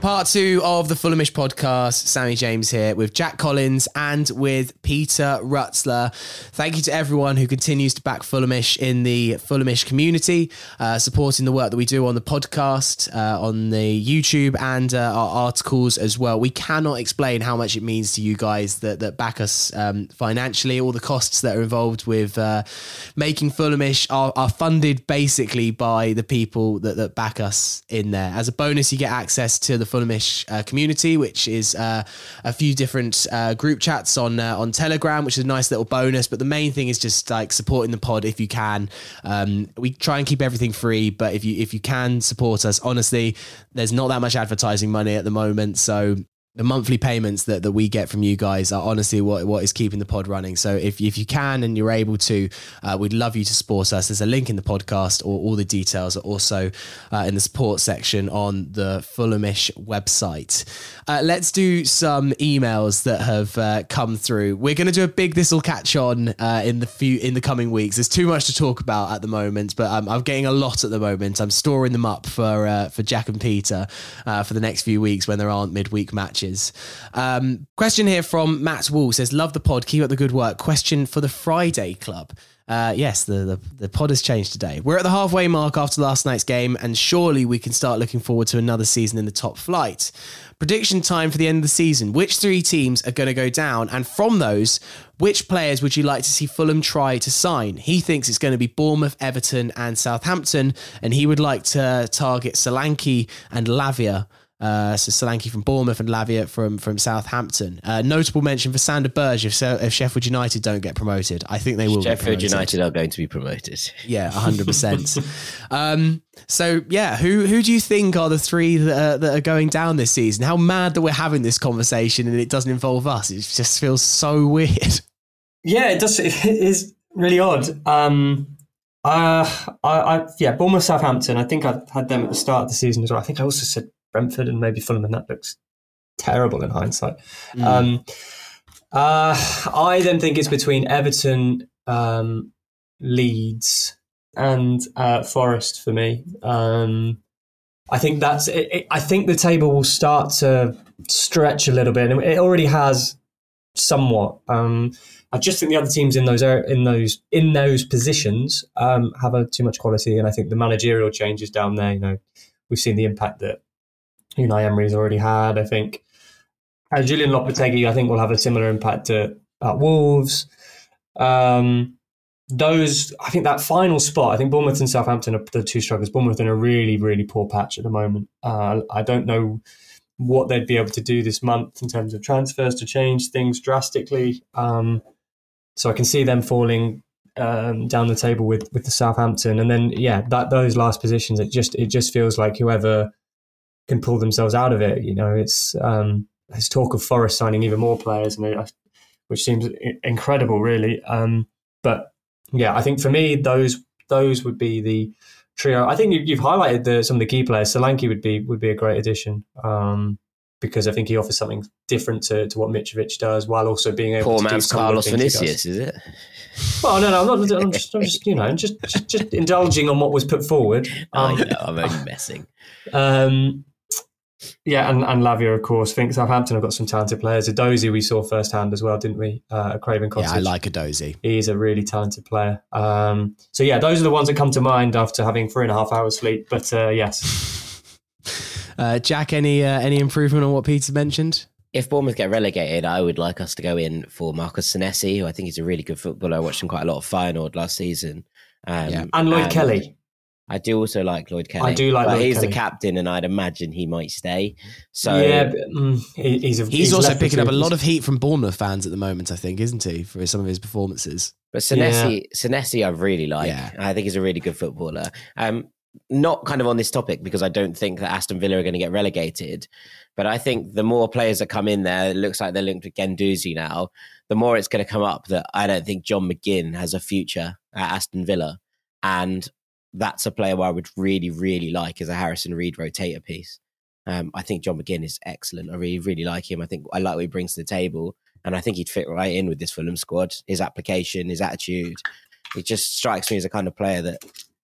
Part two of the Fulhamish podcast. Sammy James here with Jack Collins and with Peter Rutzler. Thank you to everyone who continues to back Fulhamish in the Fulhamish community, uh, supporting the work that we do on the podcast, uh, on the YouTube, and uh, our articles as well. We cannot explain how much it means to you guys that, that back us um, financially. All the costs that are involved with uh, making Fulhamish are, are funded basically by the people that, that back us in there. As a bonus, you get access to the Fulhamish uh, community, which is uh, a few different uh, group chats on uh, on Telegram, which is a nice little bonus. But the main thing is just like supporting the pod if you can. Um, we try and keep everything free, but if you if you can support us, honestly, there's not that much advertising money at the moment, so the monthly payments that, that we get from you guys are honestly what, what is keeping the pod running. So if, if you can and you're able to, uh, we'd love you to support us. There's a link in the podcast, or all the details are also uh, in the support section on the Fulhamish website. Uh, let's do some emails that have uh, come through. We're going to do a big This Will Catch On uh, in the few in the coming weeks. There's too much to talk about at the moment, but um, I'm getting a lot at the moment. I'm storing them up for, uh, for Jack and Peter uh, for the next few weeks when there aren't midweek matches. Um, question here from Matt Wall says, love the pod, keep up the good work. Question for the Friday Club. Uh, yes, the, the the pod has changed today. We're at the halfway mark after last night's game, and surely we can start looking forward to another season in the top flight. Prediction time for the end of the season. Which three teams are going to go down? And from those, which players would you like to see Fulham try to sign? He thinks it's going to be Bournemouth, Everton and Southampton, and he would like to target Solanke and Lavia. Uh, so Solanke from Bournemouth and Lavia from, from Southampton. Uh, notable mention for Sander Berge if, so, if Sheffield United don't get promoted. I think they will Sheffield get promoted. Sheffield United are going to be promoted. Yeah, one hundred percent. um, so, yeah, who who do you think are the three that are, that are going down this season? How mad that we're having this conversation and it doesn't involve us. It just feels so weird. Yeah, it does. It is really odd. Um uh, I, I Yeah, Bournemouth, Southampton. I think I had them at the start of the season as well. I think I also said Brentford and maybe Fulham, and that looks terrible in hindsight. Mm. Um, uh, I then think it's between Everton, um, Leeds, and uh, Forest for me. Um, I think that's. It, it, I think the table will start to stretch a little bit, and it already has somewhat. Um, I just think the other teams in those in those in those positions um, have a, too much quality, and I think the managerial changes down there. You know, we've seen the impact that Unai Emery's already had, I think. And Julian Lopetegui, I think, will have a similar impact at, at Wolves. Um, those, I think that final spot, I think Bournemouth and Southampton are the two strugglers. Bournemouth in a really, really poor patch at the moment. Uh, I don't know what they'd be able to do this month in terms of transfers to change things drastically. Um, so I can see them falling um, down the table with with the Southampton. And then, yeah, that those last positions, it just it just feels like whoever can pull themselves out of it. You know, it's um, there's talk of Forest signing even more players, and it, which seems incredible, really. Um, but yeah, I think for me, those those would be the trio. I think you, you've highlighted the, some of the key players. Solanke would be would be a great addition um, because I think he offers something different to, to what Mitrovic does, while also being able Poor to man's do Carlos Vinicius, is it? Well, no, no, I'm not. I'm just, I'm just you know, just, just just indulging on what was put forward. Um, I know, I'm only messing. Um, Yeah, and, and Lavia, of course. I think Southampton have got some talented players. Adozie we saw firsthand as well, didn't we? Uh, at Craven Cottage. Yeah, I like Adozie. He's a really talented player. Um, so, yeah, those are the ones that come to mind after having three and a half hours sleep. But, uh, yes. Uh, Jack, any uh, any improvement on what Peter mentioned? If Bournemouth get relegated, I would like us to go in for Marcus Senesi, who I think is a really good footballer. I watched him quite a lot of Feyenoord last season. Um, yeah. And Lloyd and- Kelly. I do also like Lloyd Kelly. I do like but Lloyd he's Kelly. He's the captain, and I'd imagine he might stay. So yeah, but, mm, he, he's, a, he's he's also picking up a lot of heat from Bournemouth fans at the moment, I think, isn't he, for some of his performances? But Senesi, yeah. Senesi I really like. Yeah. I think he's a really good footballer. Um, not kind of on this topic because I don't think that Aston Villa are going to get relegated, but I think the more players that come in there, it looks like they're linked with Guendouzi now, the more it's going to come up that I don't think John McGinn has a future at Aston Villa. And that's a player I would really, really like as a Harrison Reed rotator piece. Um, I think John McGinn is excellent. I really, really like him. I think I like what he brings to the table, and I think he'd fit right in with this Fulham squad. His application, his attitude, it just strikes me as a kind of player that,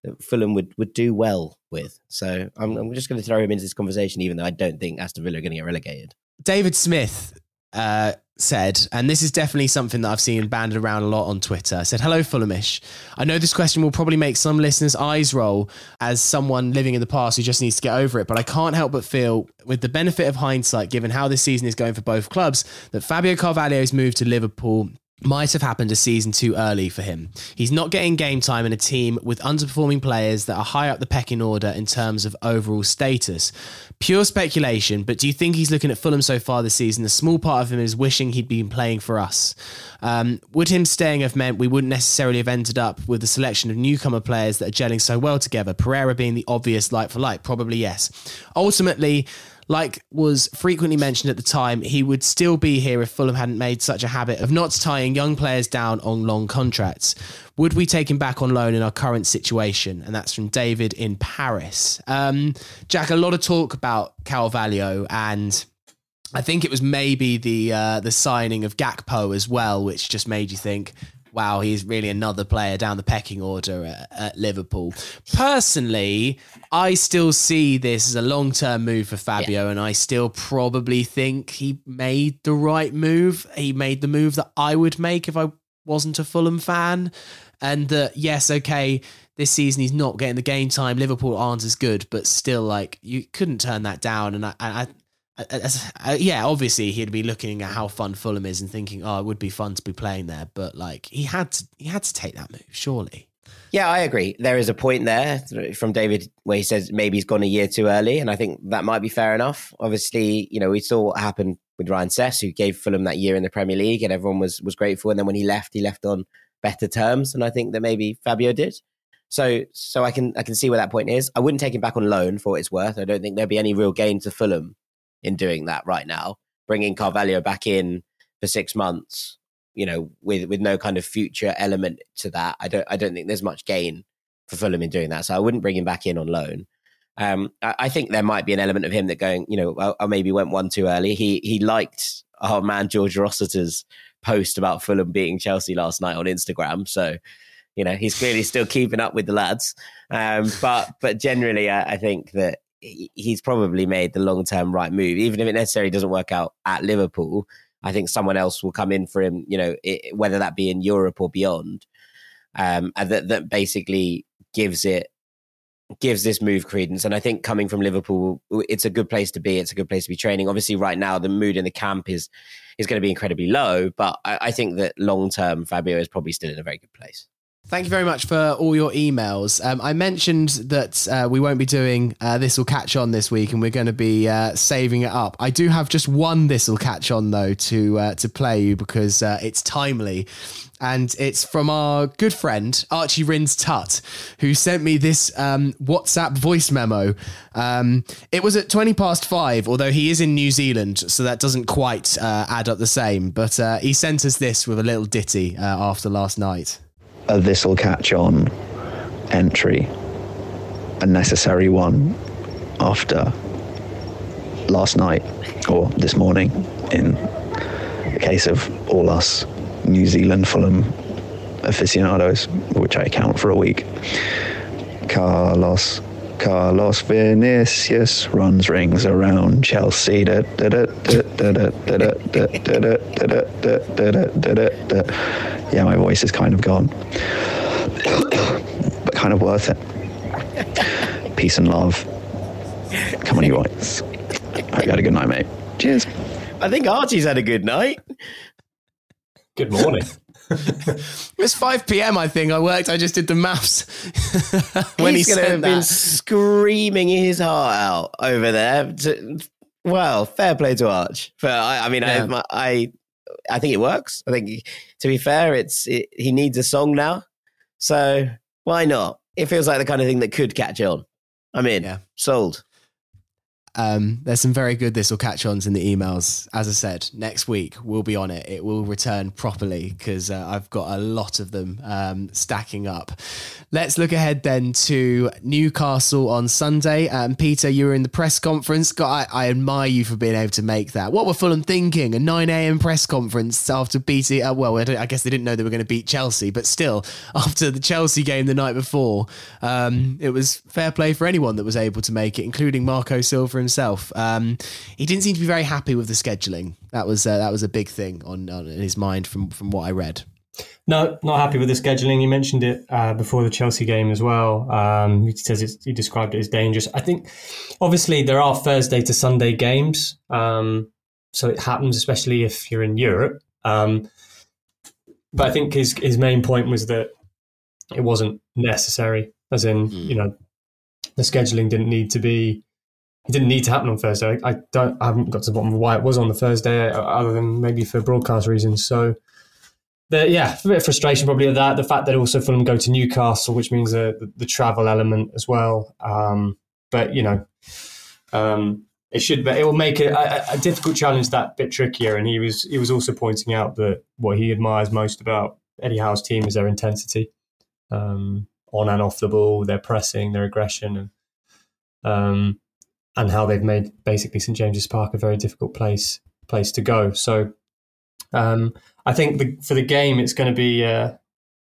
that Fulham would would do well with. So I'm, I'm just going to throw him into this conversation, even though I don't think Aston Villa are going to get relegated. David Smith Uh, said, and this is definitely something that I've seen banded around a lot on Twitter, said, "Hello Fulhamish. I know this question will probably make some listeners' eyes roll as someone living in the past who just needs to get over it, but I can't help but feel, with the benefit of hindsight, given how this season is going for both clubs, that Fabio Carvalho's move to Liverpool might have happened a season too early for him. He's not getting game time in a team with underperforming players that are high up the pecking order in terms of overall status. Pure speculation, but do you think he's looking at Fulham so far this season? A small part of him is wishing he'd been playing for us. Um, would him staying have meant we wouldn't necessarily have ended up with the selection of newcomer players that are gelling so well together, Pereira being the obvious like for like? Probably yes. Ultimately, like was frequently mentioned at the time, he would still be here if Fulham hadn't made such a habit of not tying young players down on long contracts. Would we take him back on loan in our current situation?" And that's from David in Paris. Um, Jack, a lot of talk about Carvalho, and I think it was maybe the uh, the signing of Gakpo as well, which just made you think, wow, he's really another player down the pecking order at, at Liverpool. Personally, I still see this as a long-term move for Fabio, yeah. and I still probably think he made the right move. He made the move that I would make if I wasn't a Fulham fan. and that, yes, okay, this season he's not getting the game time. Liverpool aren't as good, but still, like, you couldn't turn that down. And I, I, I, I, I yeah, obviously he'd be looking at how fun Fulham is and thinking, oh, it would be fun to be playing there. But like, he had to, he had to take that move, surely. Yeah, I agree. There is a point there from David where he says maybe he's gone a year too early. And I think that might be fair enough. Obviously, you know, we saw what happened with Ryan Sess, who gave Fulham that year in the Premier League, and everyone was was grateful. And then when he left, he left on better terms. And I think that maybe Fabio did. So so I can I can see where that point is. I wouldn't take him back on loan for what it's worth. I don't think there'd be any real gain to Fulham in doing that right now. Bringing Carvalho back in for six months. You know, with, with no kind of future element to that, I don't I don't think there's much gain for Fulham in doing that. So I wouldn't bring him back in on loan. Um, I, I think there might be an element of him that going, you know, I, I maybe went one too early. He he liked our man George Rossiter's post about Fulham beating Chelsea last night on Instagram. So, you know, he's clearly still keeping up with the lads. Um, but but generally, I, I think that he's probably made the long term right move, even if it necessarily doesn't work out at Liverpool. I think someone else will come in for him, you know, it, whether that be in Europe or beyond, um, and that, that basically gives it gives this move credence. And I think coming from Liverpool, it's a good place to be. It's a good place to be training. Obviously, right now the mood in the camp is is going to be incredibly low, but I, I think that long term, Fabio is probably still in a very good place. Thank you very much for all your emails. Um, I mentioned that uh, we won't be doing uh, This Will Catch On this week, and we're going to be uh, saving it up. I do have just one This Will Catch On, though, to uh, to play you because uh, it's timely. And it's from our good friend, Archie Rins Tut, who sent me this um, WhatsApp voice memo. Um, it was at twenty past five, although he is in New Zealand, so that doesn't quite uh, add up the same. But uh, he sent us this with a little ditty uh, after last night. A this'll catch on entry, a necessary one after last night or this morning in the case of all us New Zealand Fulham aficionados, which I account for a week. Carlos Carlos Vinicius runs rings around Chelsea. Yeah, my voice is kind of gone, but kind of worth it. Peace and love. Come on, you whites. Hope you had a good night, mate. Cheers. I think Archie's had a good night. Good morning. It was five p.m. I think I worked. I just did the maths. when He's he going to have that. been screaming his heart out over there. Well, fair play to Arch. But I, I mean, yeah. I, I, I think it works. I think, to be fair, it's it, he needs a song now. So why not? It feels like the kind of thing that could catch on. I'm in. Yeah. Sold. Um, there's some very good This Will Catch Ons in the emails. As I said, next week we'll be on it. It will return properly because uh, I've got a lot of them um, stacking up. Let's look ahead then to Newcastle on Sunday. Um, Peter, you were in the press conference. God, I, I admire you for being able to make that. What were Fulham thinking? A nine a.m. press conference after beating, uh, well, I, I guess they didn't know they were going to beat Chelsea, but still, after the Chelsea game the night before, um, it was fair play for anyone that was able to make it, including Marco Silva himself. Um, he didn't seem to be very happy with the scheduling. That was uh, that was a big thing on, on his mind from, from what I read. No, not happy with the scheduling. He mentioned it uh, before the Chelsea game as well. Um, he says it's, he described it as dangerous. I think, obviously, there are Thursday to Sunday games, um, so it happens, especially if you're in Europe. Um, but I think his his main point was that it wasn't necessary, as in, mm. you know, the scheduling didn't need to be. It didn't need to happen on Thursday. I don't. I haven't got to the bottom of why it was on the Thursday, other than maybe for broadcast reasons. So, the, yeah, a bit of frustration probably at that. The fact that also Fulham go to Newcastle, which means the, the, the travel element as well. Um, but you know, um, it should. But it will make it a, a difficult challenge that bit trickier. And he was he was also pointing out that what he admires most about Eddie Howe's team is their intensity, um, on and off the ball, their pressing, their aggression, and. Um, and how they've made basically St James's Park a very difficult place place to go. So um, I think the, for the game, it's going to be uh,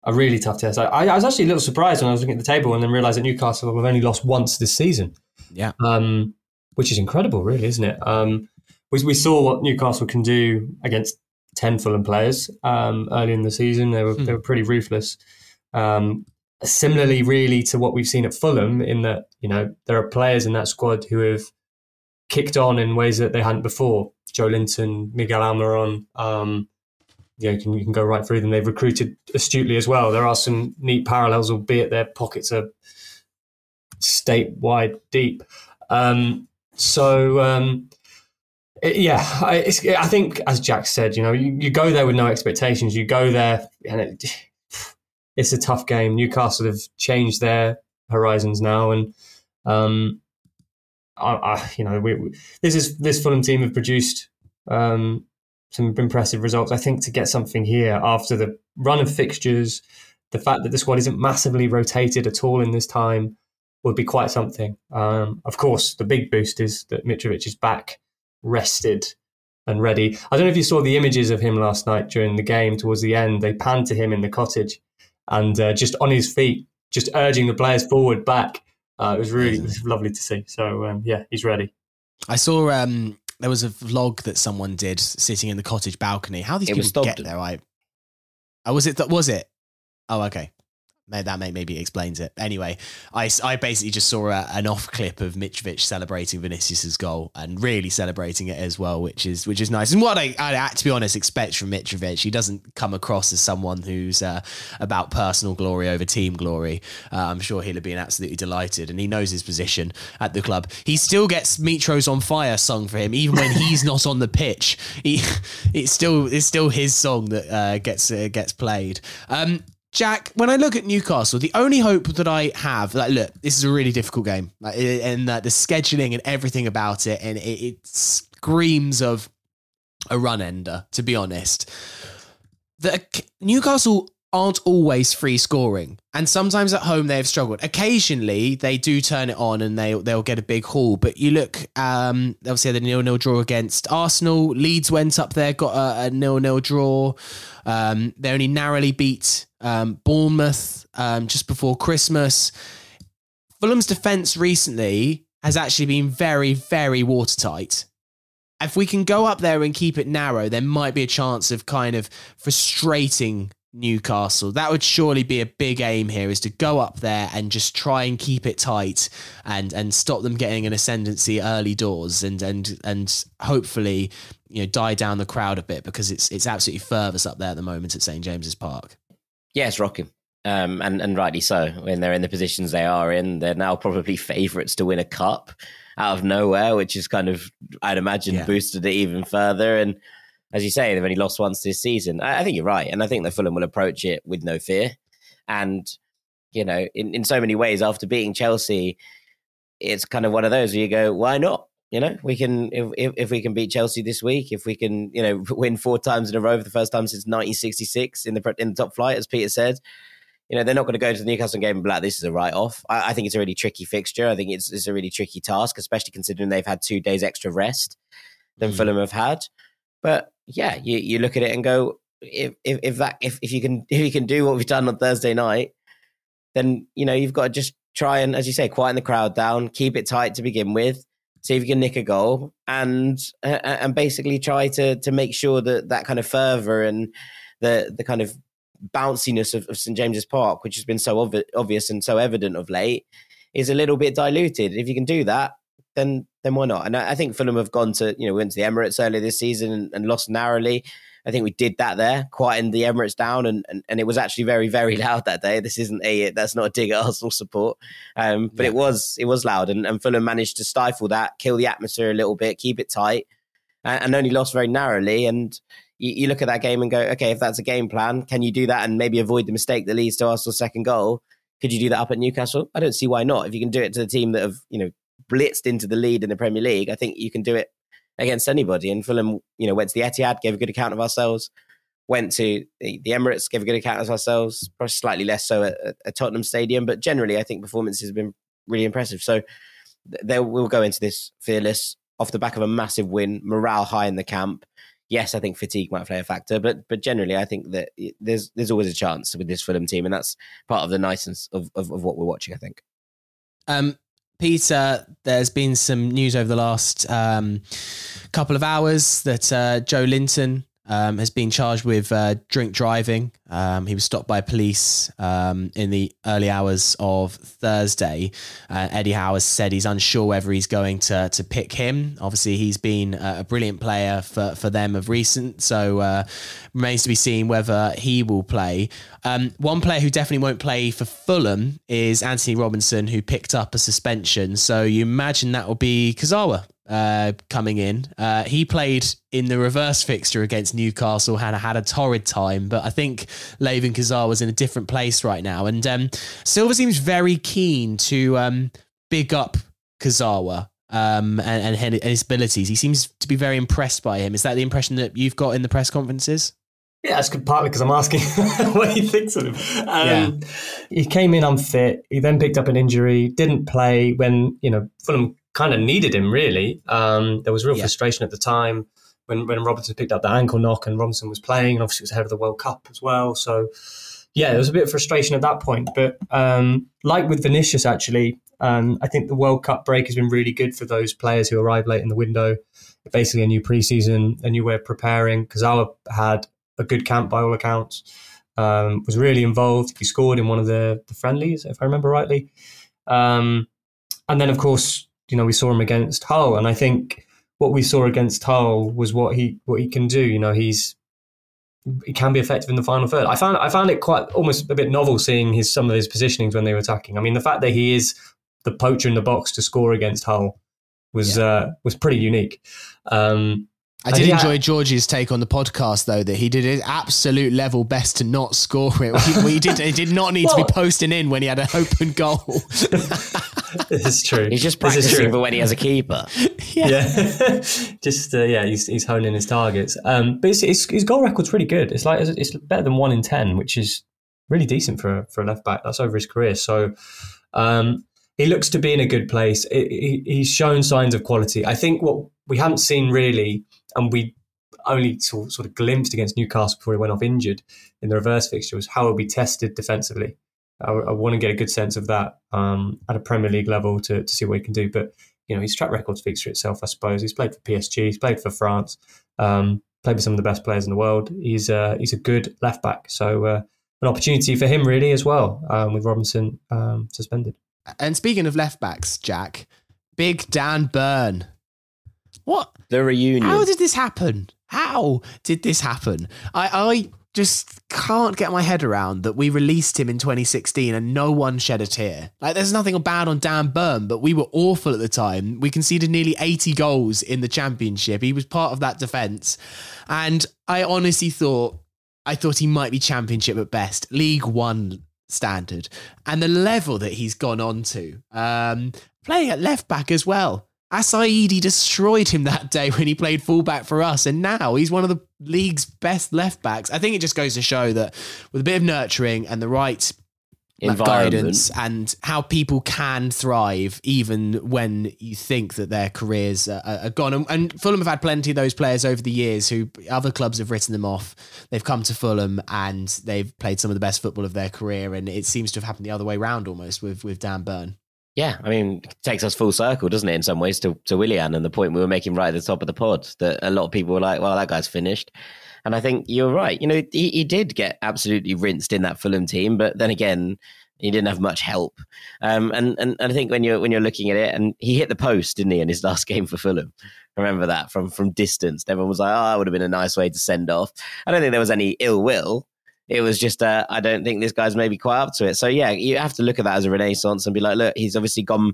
a really tough test. I, I was actually a little surprised when I was looking at the table and then realised that Newcastle have only lost once this season. Yeah, um, which is incredible, really, isn't it? Um, we, we saw what Newcastle can do against ten Fulham players um, early in the season. They were mm. they were pretty ruthless. Um, similarly, really, to what we've seen at Fulham, in that, you know, there are players in that squad who have kicked on in ways that they hadn't before. Joe Linton, Miguel Almiron, um, you know, you can, you can go right through them. They've recruited astutely as well. There are some neat parallels, albeit their pockets are state-wide deep. Um, so, um, it, yeah, I, it's, I think, as Jack said, you know, you, you go there with no expectations. You go there and it, it's a tough game. Newcastle have changed their horizons now, and um, I, I, you know, we, we, this is this Fulham team have produced um, some impressive results. I think to get something here after the run of fixtures, the fact that the squad isn't massively rotated at all in this time would be quite something. Um, of course, the big boost is that Mitrovic is back, rested and ready. I don't know if you saw the images of him last night during the game. Towards the end, they panned to him in the cottage and uh, just on his feet, just urging the players forward, back. Uh, it was really it was lovely to see. So, um, yeah, he's ready. I saw um, there was a vlog that someone did sitting in the cottage balcony. How these it people get there? I oh, was it that was it? Oh, okay. That may, maybe explains it. Anyway, I, I basically just saw a, an off clip of Mitrovic celebrating Vinicius's goal and really celebrating it as well, which is which is nice. And what I, I to be honest, expect from Mitrovic, he doesn't come across as someone who's uh, about personal glory over team glory. Uh, I'm sure he'll have been absolutely delighted, and he knows his position at the club. He still gets Mitro's on fire sung for him, even when he's not on the pitch. He, it's still it's still his song that uh, gets uh, gets played. Um, Jack, when I look at Newcastle, the only hope that I have, like, look, this is a really difficult game, like, and uh, the scheduling and everything about it, and it, it screams of a run-ender, to be honest. The, Newcastle aren't always free scoring, and sometimes at home they have struggled. Occasionally, they do turn it on and they, they'll get a big haul, but you look, um, obviously, the nil-nil draw against Arsenal. Leeds went up there, got a, a nil-nil draw. Um, they only narrowly beat Um, Bournemouth um, just before Christmas. Fulham's defence recently has actually been very, very watertight. If we can go up there and keep it narrow, there might be a chance of kind of frustrating Newcastle. That would surely be a big aim here, is to go up there and just try and keep it tight and and stop them getting an ascendancy early doors and and and hopefully, you know, die down the crowd a bit, because it's it's absolutely fervous up there at the moment at Saint James's Park. Yeah, it's rocking, um, and, and rightly so. When they're in the positions they are in, they're now probably favourites to win a cup out of nowhere, which is kind of, I'd imagine, yeah. boosted it even further. And as you say, they've only lost once this season. I, I think you're right. And I think that Fulham will approach it with no fear. And, you know, in, in so many ways, after beating Chelsea, it's kind of one of those where you go, why not? You know, we can, if, if if we can beat Chelsea this week, if we can, you know, win four times in a row for the first time since nineteen sixty-six in the in the top flight, as Peter said, you know, they're not going to go to the Newcastle game and be like, this is a write-off. I, I think it's a really tricky fixture. I think it's, it's a really tricky task, especially considering they've had two days extra rest than mm-hmm. Fulham have had. But yeah, you, you look at it and go, if if, if that if, if you can if you can do what we've done on Thursday night, then, you know, you've got to just try and, as you say, quieten the crowd down, keep it tight to begin with. See if you can nick a goal, and uh, and basically try to to make sure that that kind of fervour and the the kind of bounciness of, of St James's Park, which has been so ob- obvious and so evident of late, is a little bit diluted. If you can do that, then then why not? And I, I think Fulham have gone to, you know, went to the Emirates earlier this season and, and lost narrowly. I think we did that there, quietened the Emirates down, and, and, and it was actually very, very loud that day. This isn't a, that's not a dig at Arsenal support, um, but yeah. it was it was loud, and, and Fulham managed to stifle that, kill the atmosphere a little bit, keep it tight, and, and only lost very narrowly. And you, you look at that game and go, okay, if that's a game plan, can you do that and maybe avoid the mistake that leads to Arsenal's second goal? Could you do that up at Newcastle? I don't see why not. If you can do it to the team that have, you know, blitzed into the lead in the Premier League, I think you can do it against anybody. And Fulham, you know, went to the Etihad, gave a good account of ourselves, went to the, the Emirates, gave a good account of ourselves, probably slightly less so at, at Tottenham Stadium. But generally, I think performances have been really impressive. So they will go into this fearless, off the back of a massive win, morale high in the camp. Yes, I think fatigue might play a factor, but but generally, I think that there's there's always a chance with this Fulham team. And that's part of the niceness of, of, of what we're watching, I think. Um. Peter, there's been some news over the last um, couple of hours that uh, Joe Linton um, has been charged with uh, drink driving. Um, he was stopped by police um, in the early hours of Thursday. Uh, Eddie Howe said he's unsure whether he's going to to pick him. Obviously, he's been a brilliant player for, for them of recent, so uh, remains to be seen whether he will play. Um, one player who definitely won't play for Fulham is Anthony Robinson, who picked up a suspension. So you imagine that will be Kazawa uh, coming in. Uh, he played in the reverse fixture against Newcastle, had had a torrid time, but I think Laven Kazawa's in a different place right now. And um, Silva seems very keen to um, big up Kazawa um, and, and his abilities. He seems to be very impressed by him. Is that the impression that you've got in the press conferences? Yeah, that's partly because I'm asking what he thinks of him. Um, yeah. He came in unfit. He then picked up an injury, didn't play when, you know, Fulham kind of needed him, really. Um, there was real yeah. frustration at the time when, when Robertson picked up the ankle knock and Robinson was playing, and obviously was ahead of the World Cup as well. So, yeah, there was a bit of frustration at that point. But um, like with Vinicius, actually, um, I think the World Cup break has been really good for those players who arrive late in the window. Basically a new preseason, a new way of preparing. Kazawa had a good camp by all accounts, um, was really involved. He scored in one of the, the friendlies, if I remember rightly. Um, and then, of course, you know, we saw him against Hull. And I think what we saw against Hull was what he what he can do. You know, he's he can be effective in the final third. I found I found it quite almost a bit novel seeing his some of his positionings when they were attacking. I mean, the fact that he is the poacher in the box to score against Hull was yeah. uh, was pretty unique. Um I did enjoy George's take on the podcast, though, that he did his absolute level best to not score it. He, he, did, he did not need well, to be posting in when he had an open goal. This is true. He's just practicing for when he has a keeper. Yeah. yeah. just, uh, yeah, he's, he's honing his targets. Um, but it's, it's, his goal record's really good. It's like it's better than one in ten, which is really decent for, for a left-back. That's over his career. So um, he looks to be in a good place. It, he, he's shown signs of quality. I think what we haven't seen really... And we only sort of glimpsed against Newcastle before he went off injured in the reverse fixture was how he'll be tested defensively. I, I want to get a good sense of that um, at a Premier League level to, to see what he can do. But, you know, his track record speaks for itself, I suppose. He's played for P S G, he's played for France, um, played with some of the best players in the world. He's, uh, he's a good left-back. So uh, an opportunity for him really as well um, with Robinson um, suspended. And speaking of left-backs, Jack, big Dan Byrne. What? The reunion. How did this happen? How did this happen? I, I just can't get my head around that we released him in twenty sixteen and no one shed a tear. Like, there's nothing bad on Dan Byrne, but we were awful at the time. We conceded nearly eighty goals in the championship. He was part of that defence. And I honestly thought, I thought he might be championship at best. League One standard. And the level that he's gone on to. Um, playing at left back as well. Asaidi destroyed him that day when he played fullback for us, and now he's one of the league's best left backs. I think it just goes to show that with a bit of nurturing and the right guidance and how people can thrive even when you think that their careers are, are gone. And, and Fulham have had plenty of those players over the years who other clubs have written them off. They've come to Fulham and they've played some of the best football of their career, and it seems to have happened the other way round almost with, with Dan Byrne. Yeah, I mean, it takes us full circle, doesn't it, in some ways, to, to Willian and the point we were making right at the top of the pod, that a lot of people were like, well, that guy's finished. And I think you're right. You know, he, he did get absolutely rinsed in that Fulham team, but then again, he didn't have much help. Um, and, and and I think when you're when you're looking at it, and he hit the post, didn't he, in his last game for Fulham? I remember that from, from distance. Everyone was like, oh, that would have been a nice way to send off. I don't think there was any ill will. It was just, uh, I don't think this guy's maybe quite up to it. So, yeah, you have to look at that as a renaissance and be like, look, he's obviously gone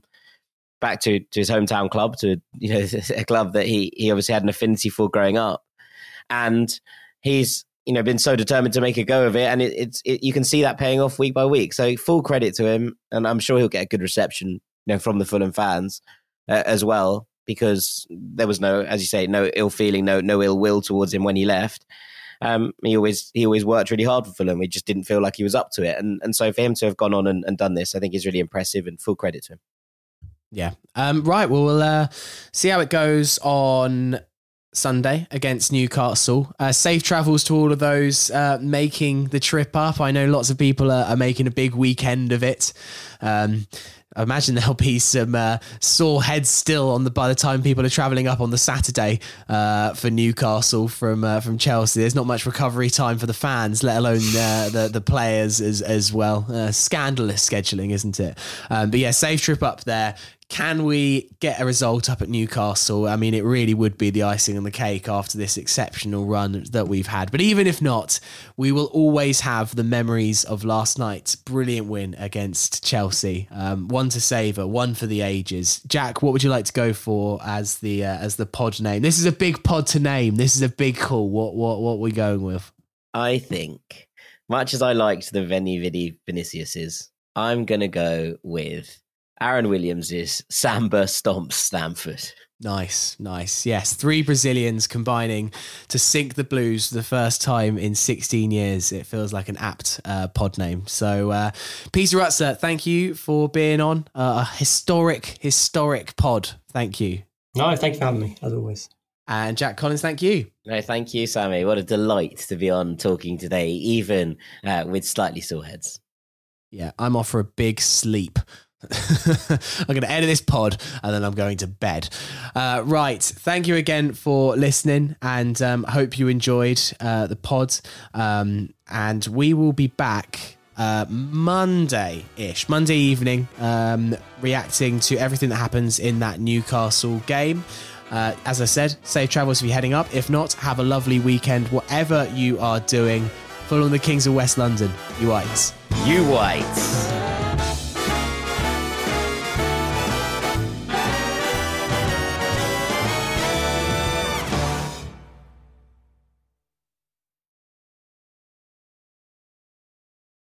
back to, to his hometown club, to, you know, a club that he, he obviously had an affinity for growing up. And he's, you know, been so determined to make a go of it. And it, it's it, you can see that paying off week by week. So full credit to him. And I'm sure he'll get a good reception, you know, from the Fulham fans uh, as well, because there was no, as you say, no ill feeling, no no ill will towards him when he left. Um, he always he always worked really hard for Fulham. He just didn't feel like he was up to it. And and so for him to have gone on and, and done this, I think is really impressive, and full credit to him. Yeah. Um, right. Well, we'll uh, see how it goes on Sunday against Newcastle. Uh, safe travels to all of those uh, making the trip up. I know lots of people are, are making a big weekend of it. Um I imagine there'll be some uh, sore heads still on the by the time people are travelling up on the Saturday uh, for Newcastle from uh, from Chelsea. There's not much recovery time for the fans, let alone uh, the the players as as well. Uh, scandalous scheduling, isn't it? Um, but yeah, safe trip up there. Can we get a result up at Newcastle? I mean, it really would be the icing on the cake after this exceptional run that we've had. But even if not, we will always have the memories of last night's brilliant win against Chelsea. Um, one to savour, one for the ages. Jack, what would you like to go for as the uh, as the pod name? This is a big pod to name. This is a big call. What what what are we going with? I think, much as I liked the Veni Vidi Viniciuses, I'm going to go with Aaron Williams is Samba Stomps Stamford. Nice, nice. Yes, three Brazilians combining to sink the Blues for the first time in sixteen years. It feels like an apt uh, pod name. So, uh, Peter Rutzler, thank you for being on. Uh, a historic, historic pod. Thank you. No, thank you for having me, as always. And Jack Collins, thank you. No, thank you, Sammy. What a delight to be on talking today, even uh, with slightly sore heads. Yeah, I'm off for a big sleep. I'm going to edit this pod and then I'm going to bed. Uh, right. Thank you again for listening and um, hope you enjoyed uh, the pod. Um, and we will be back uh, Monday-ish, Monday evening, um, reacting to everything that happens in that Newcastle game. Uh, as I said, safe travels if you're heading up. If not, have a lovely weekend, whatever you are doing. Follow the Kings of West London. You whites. You whites.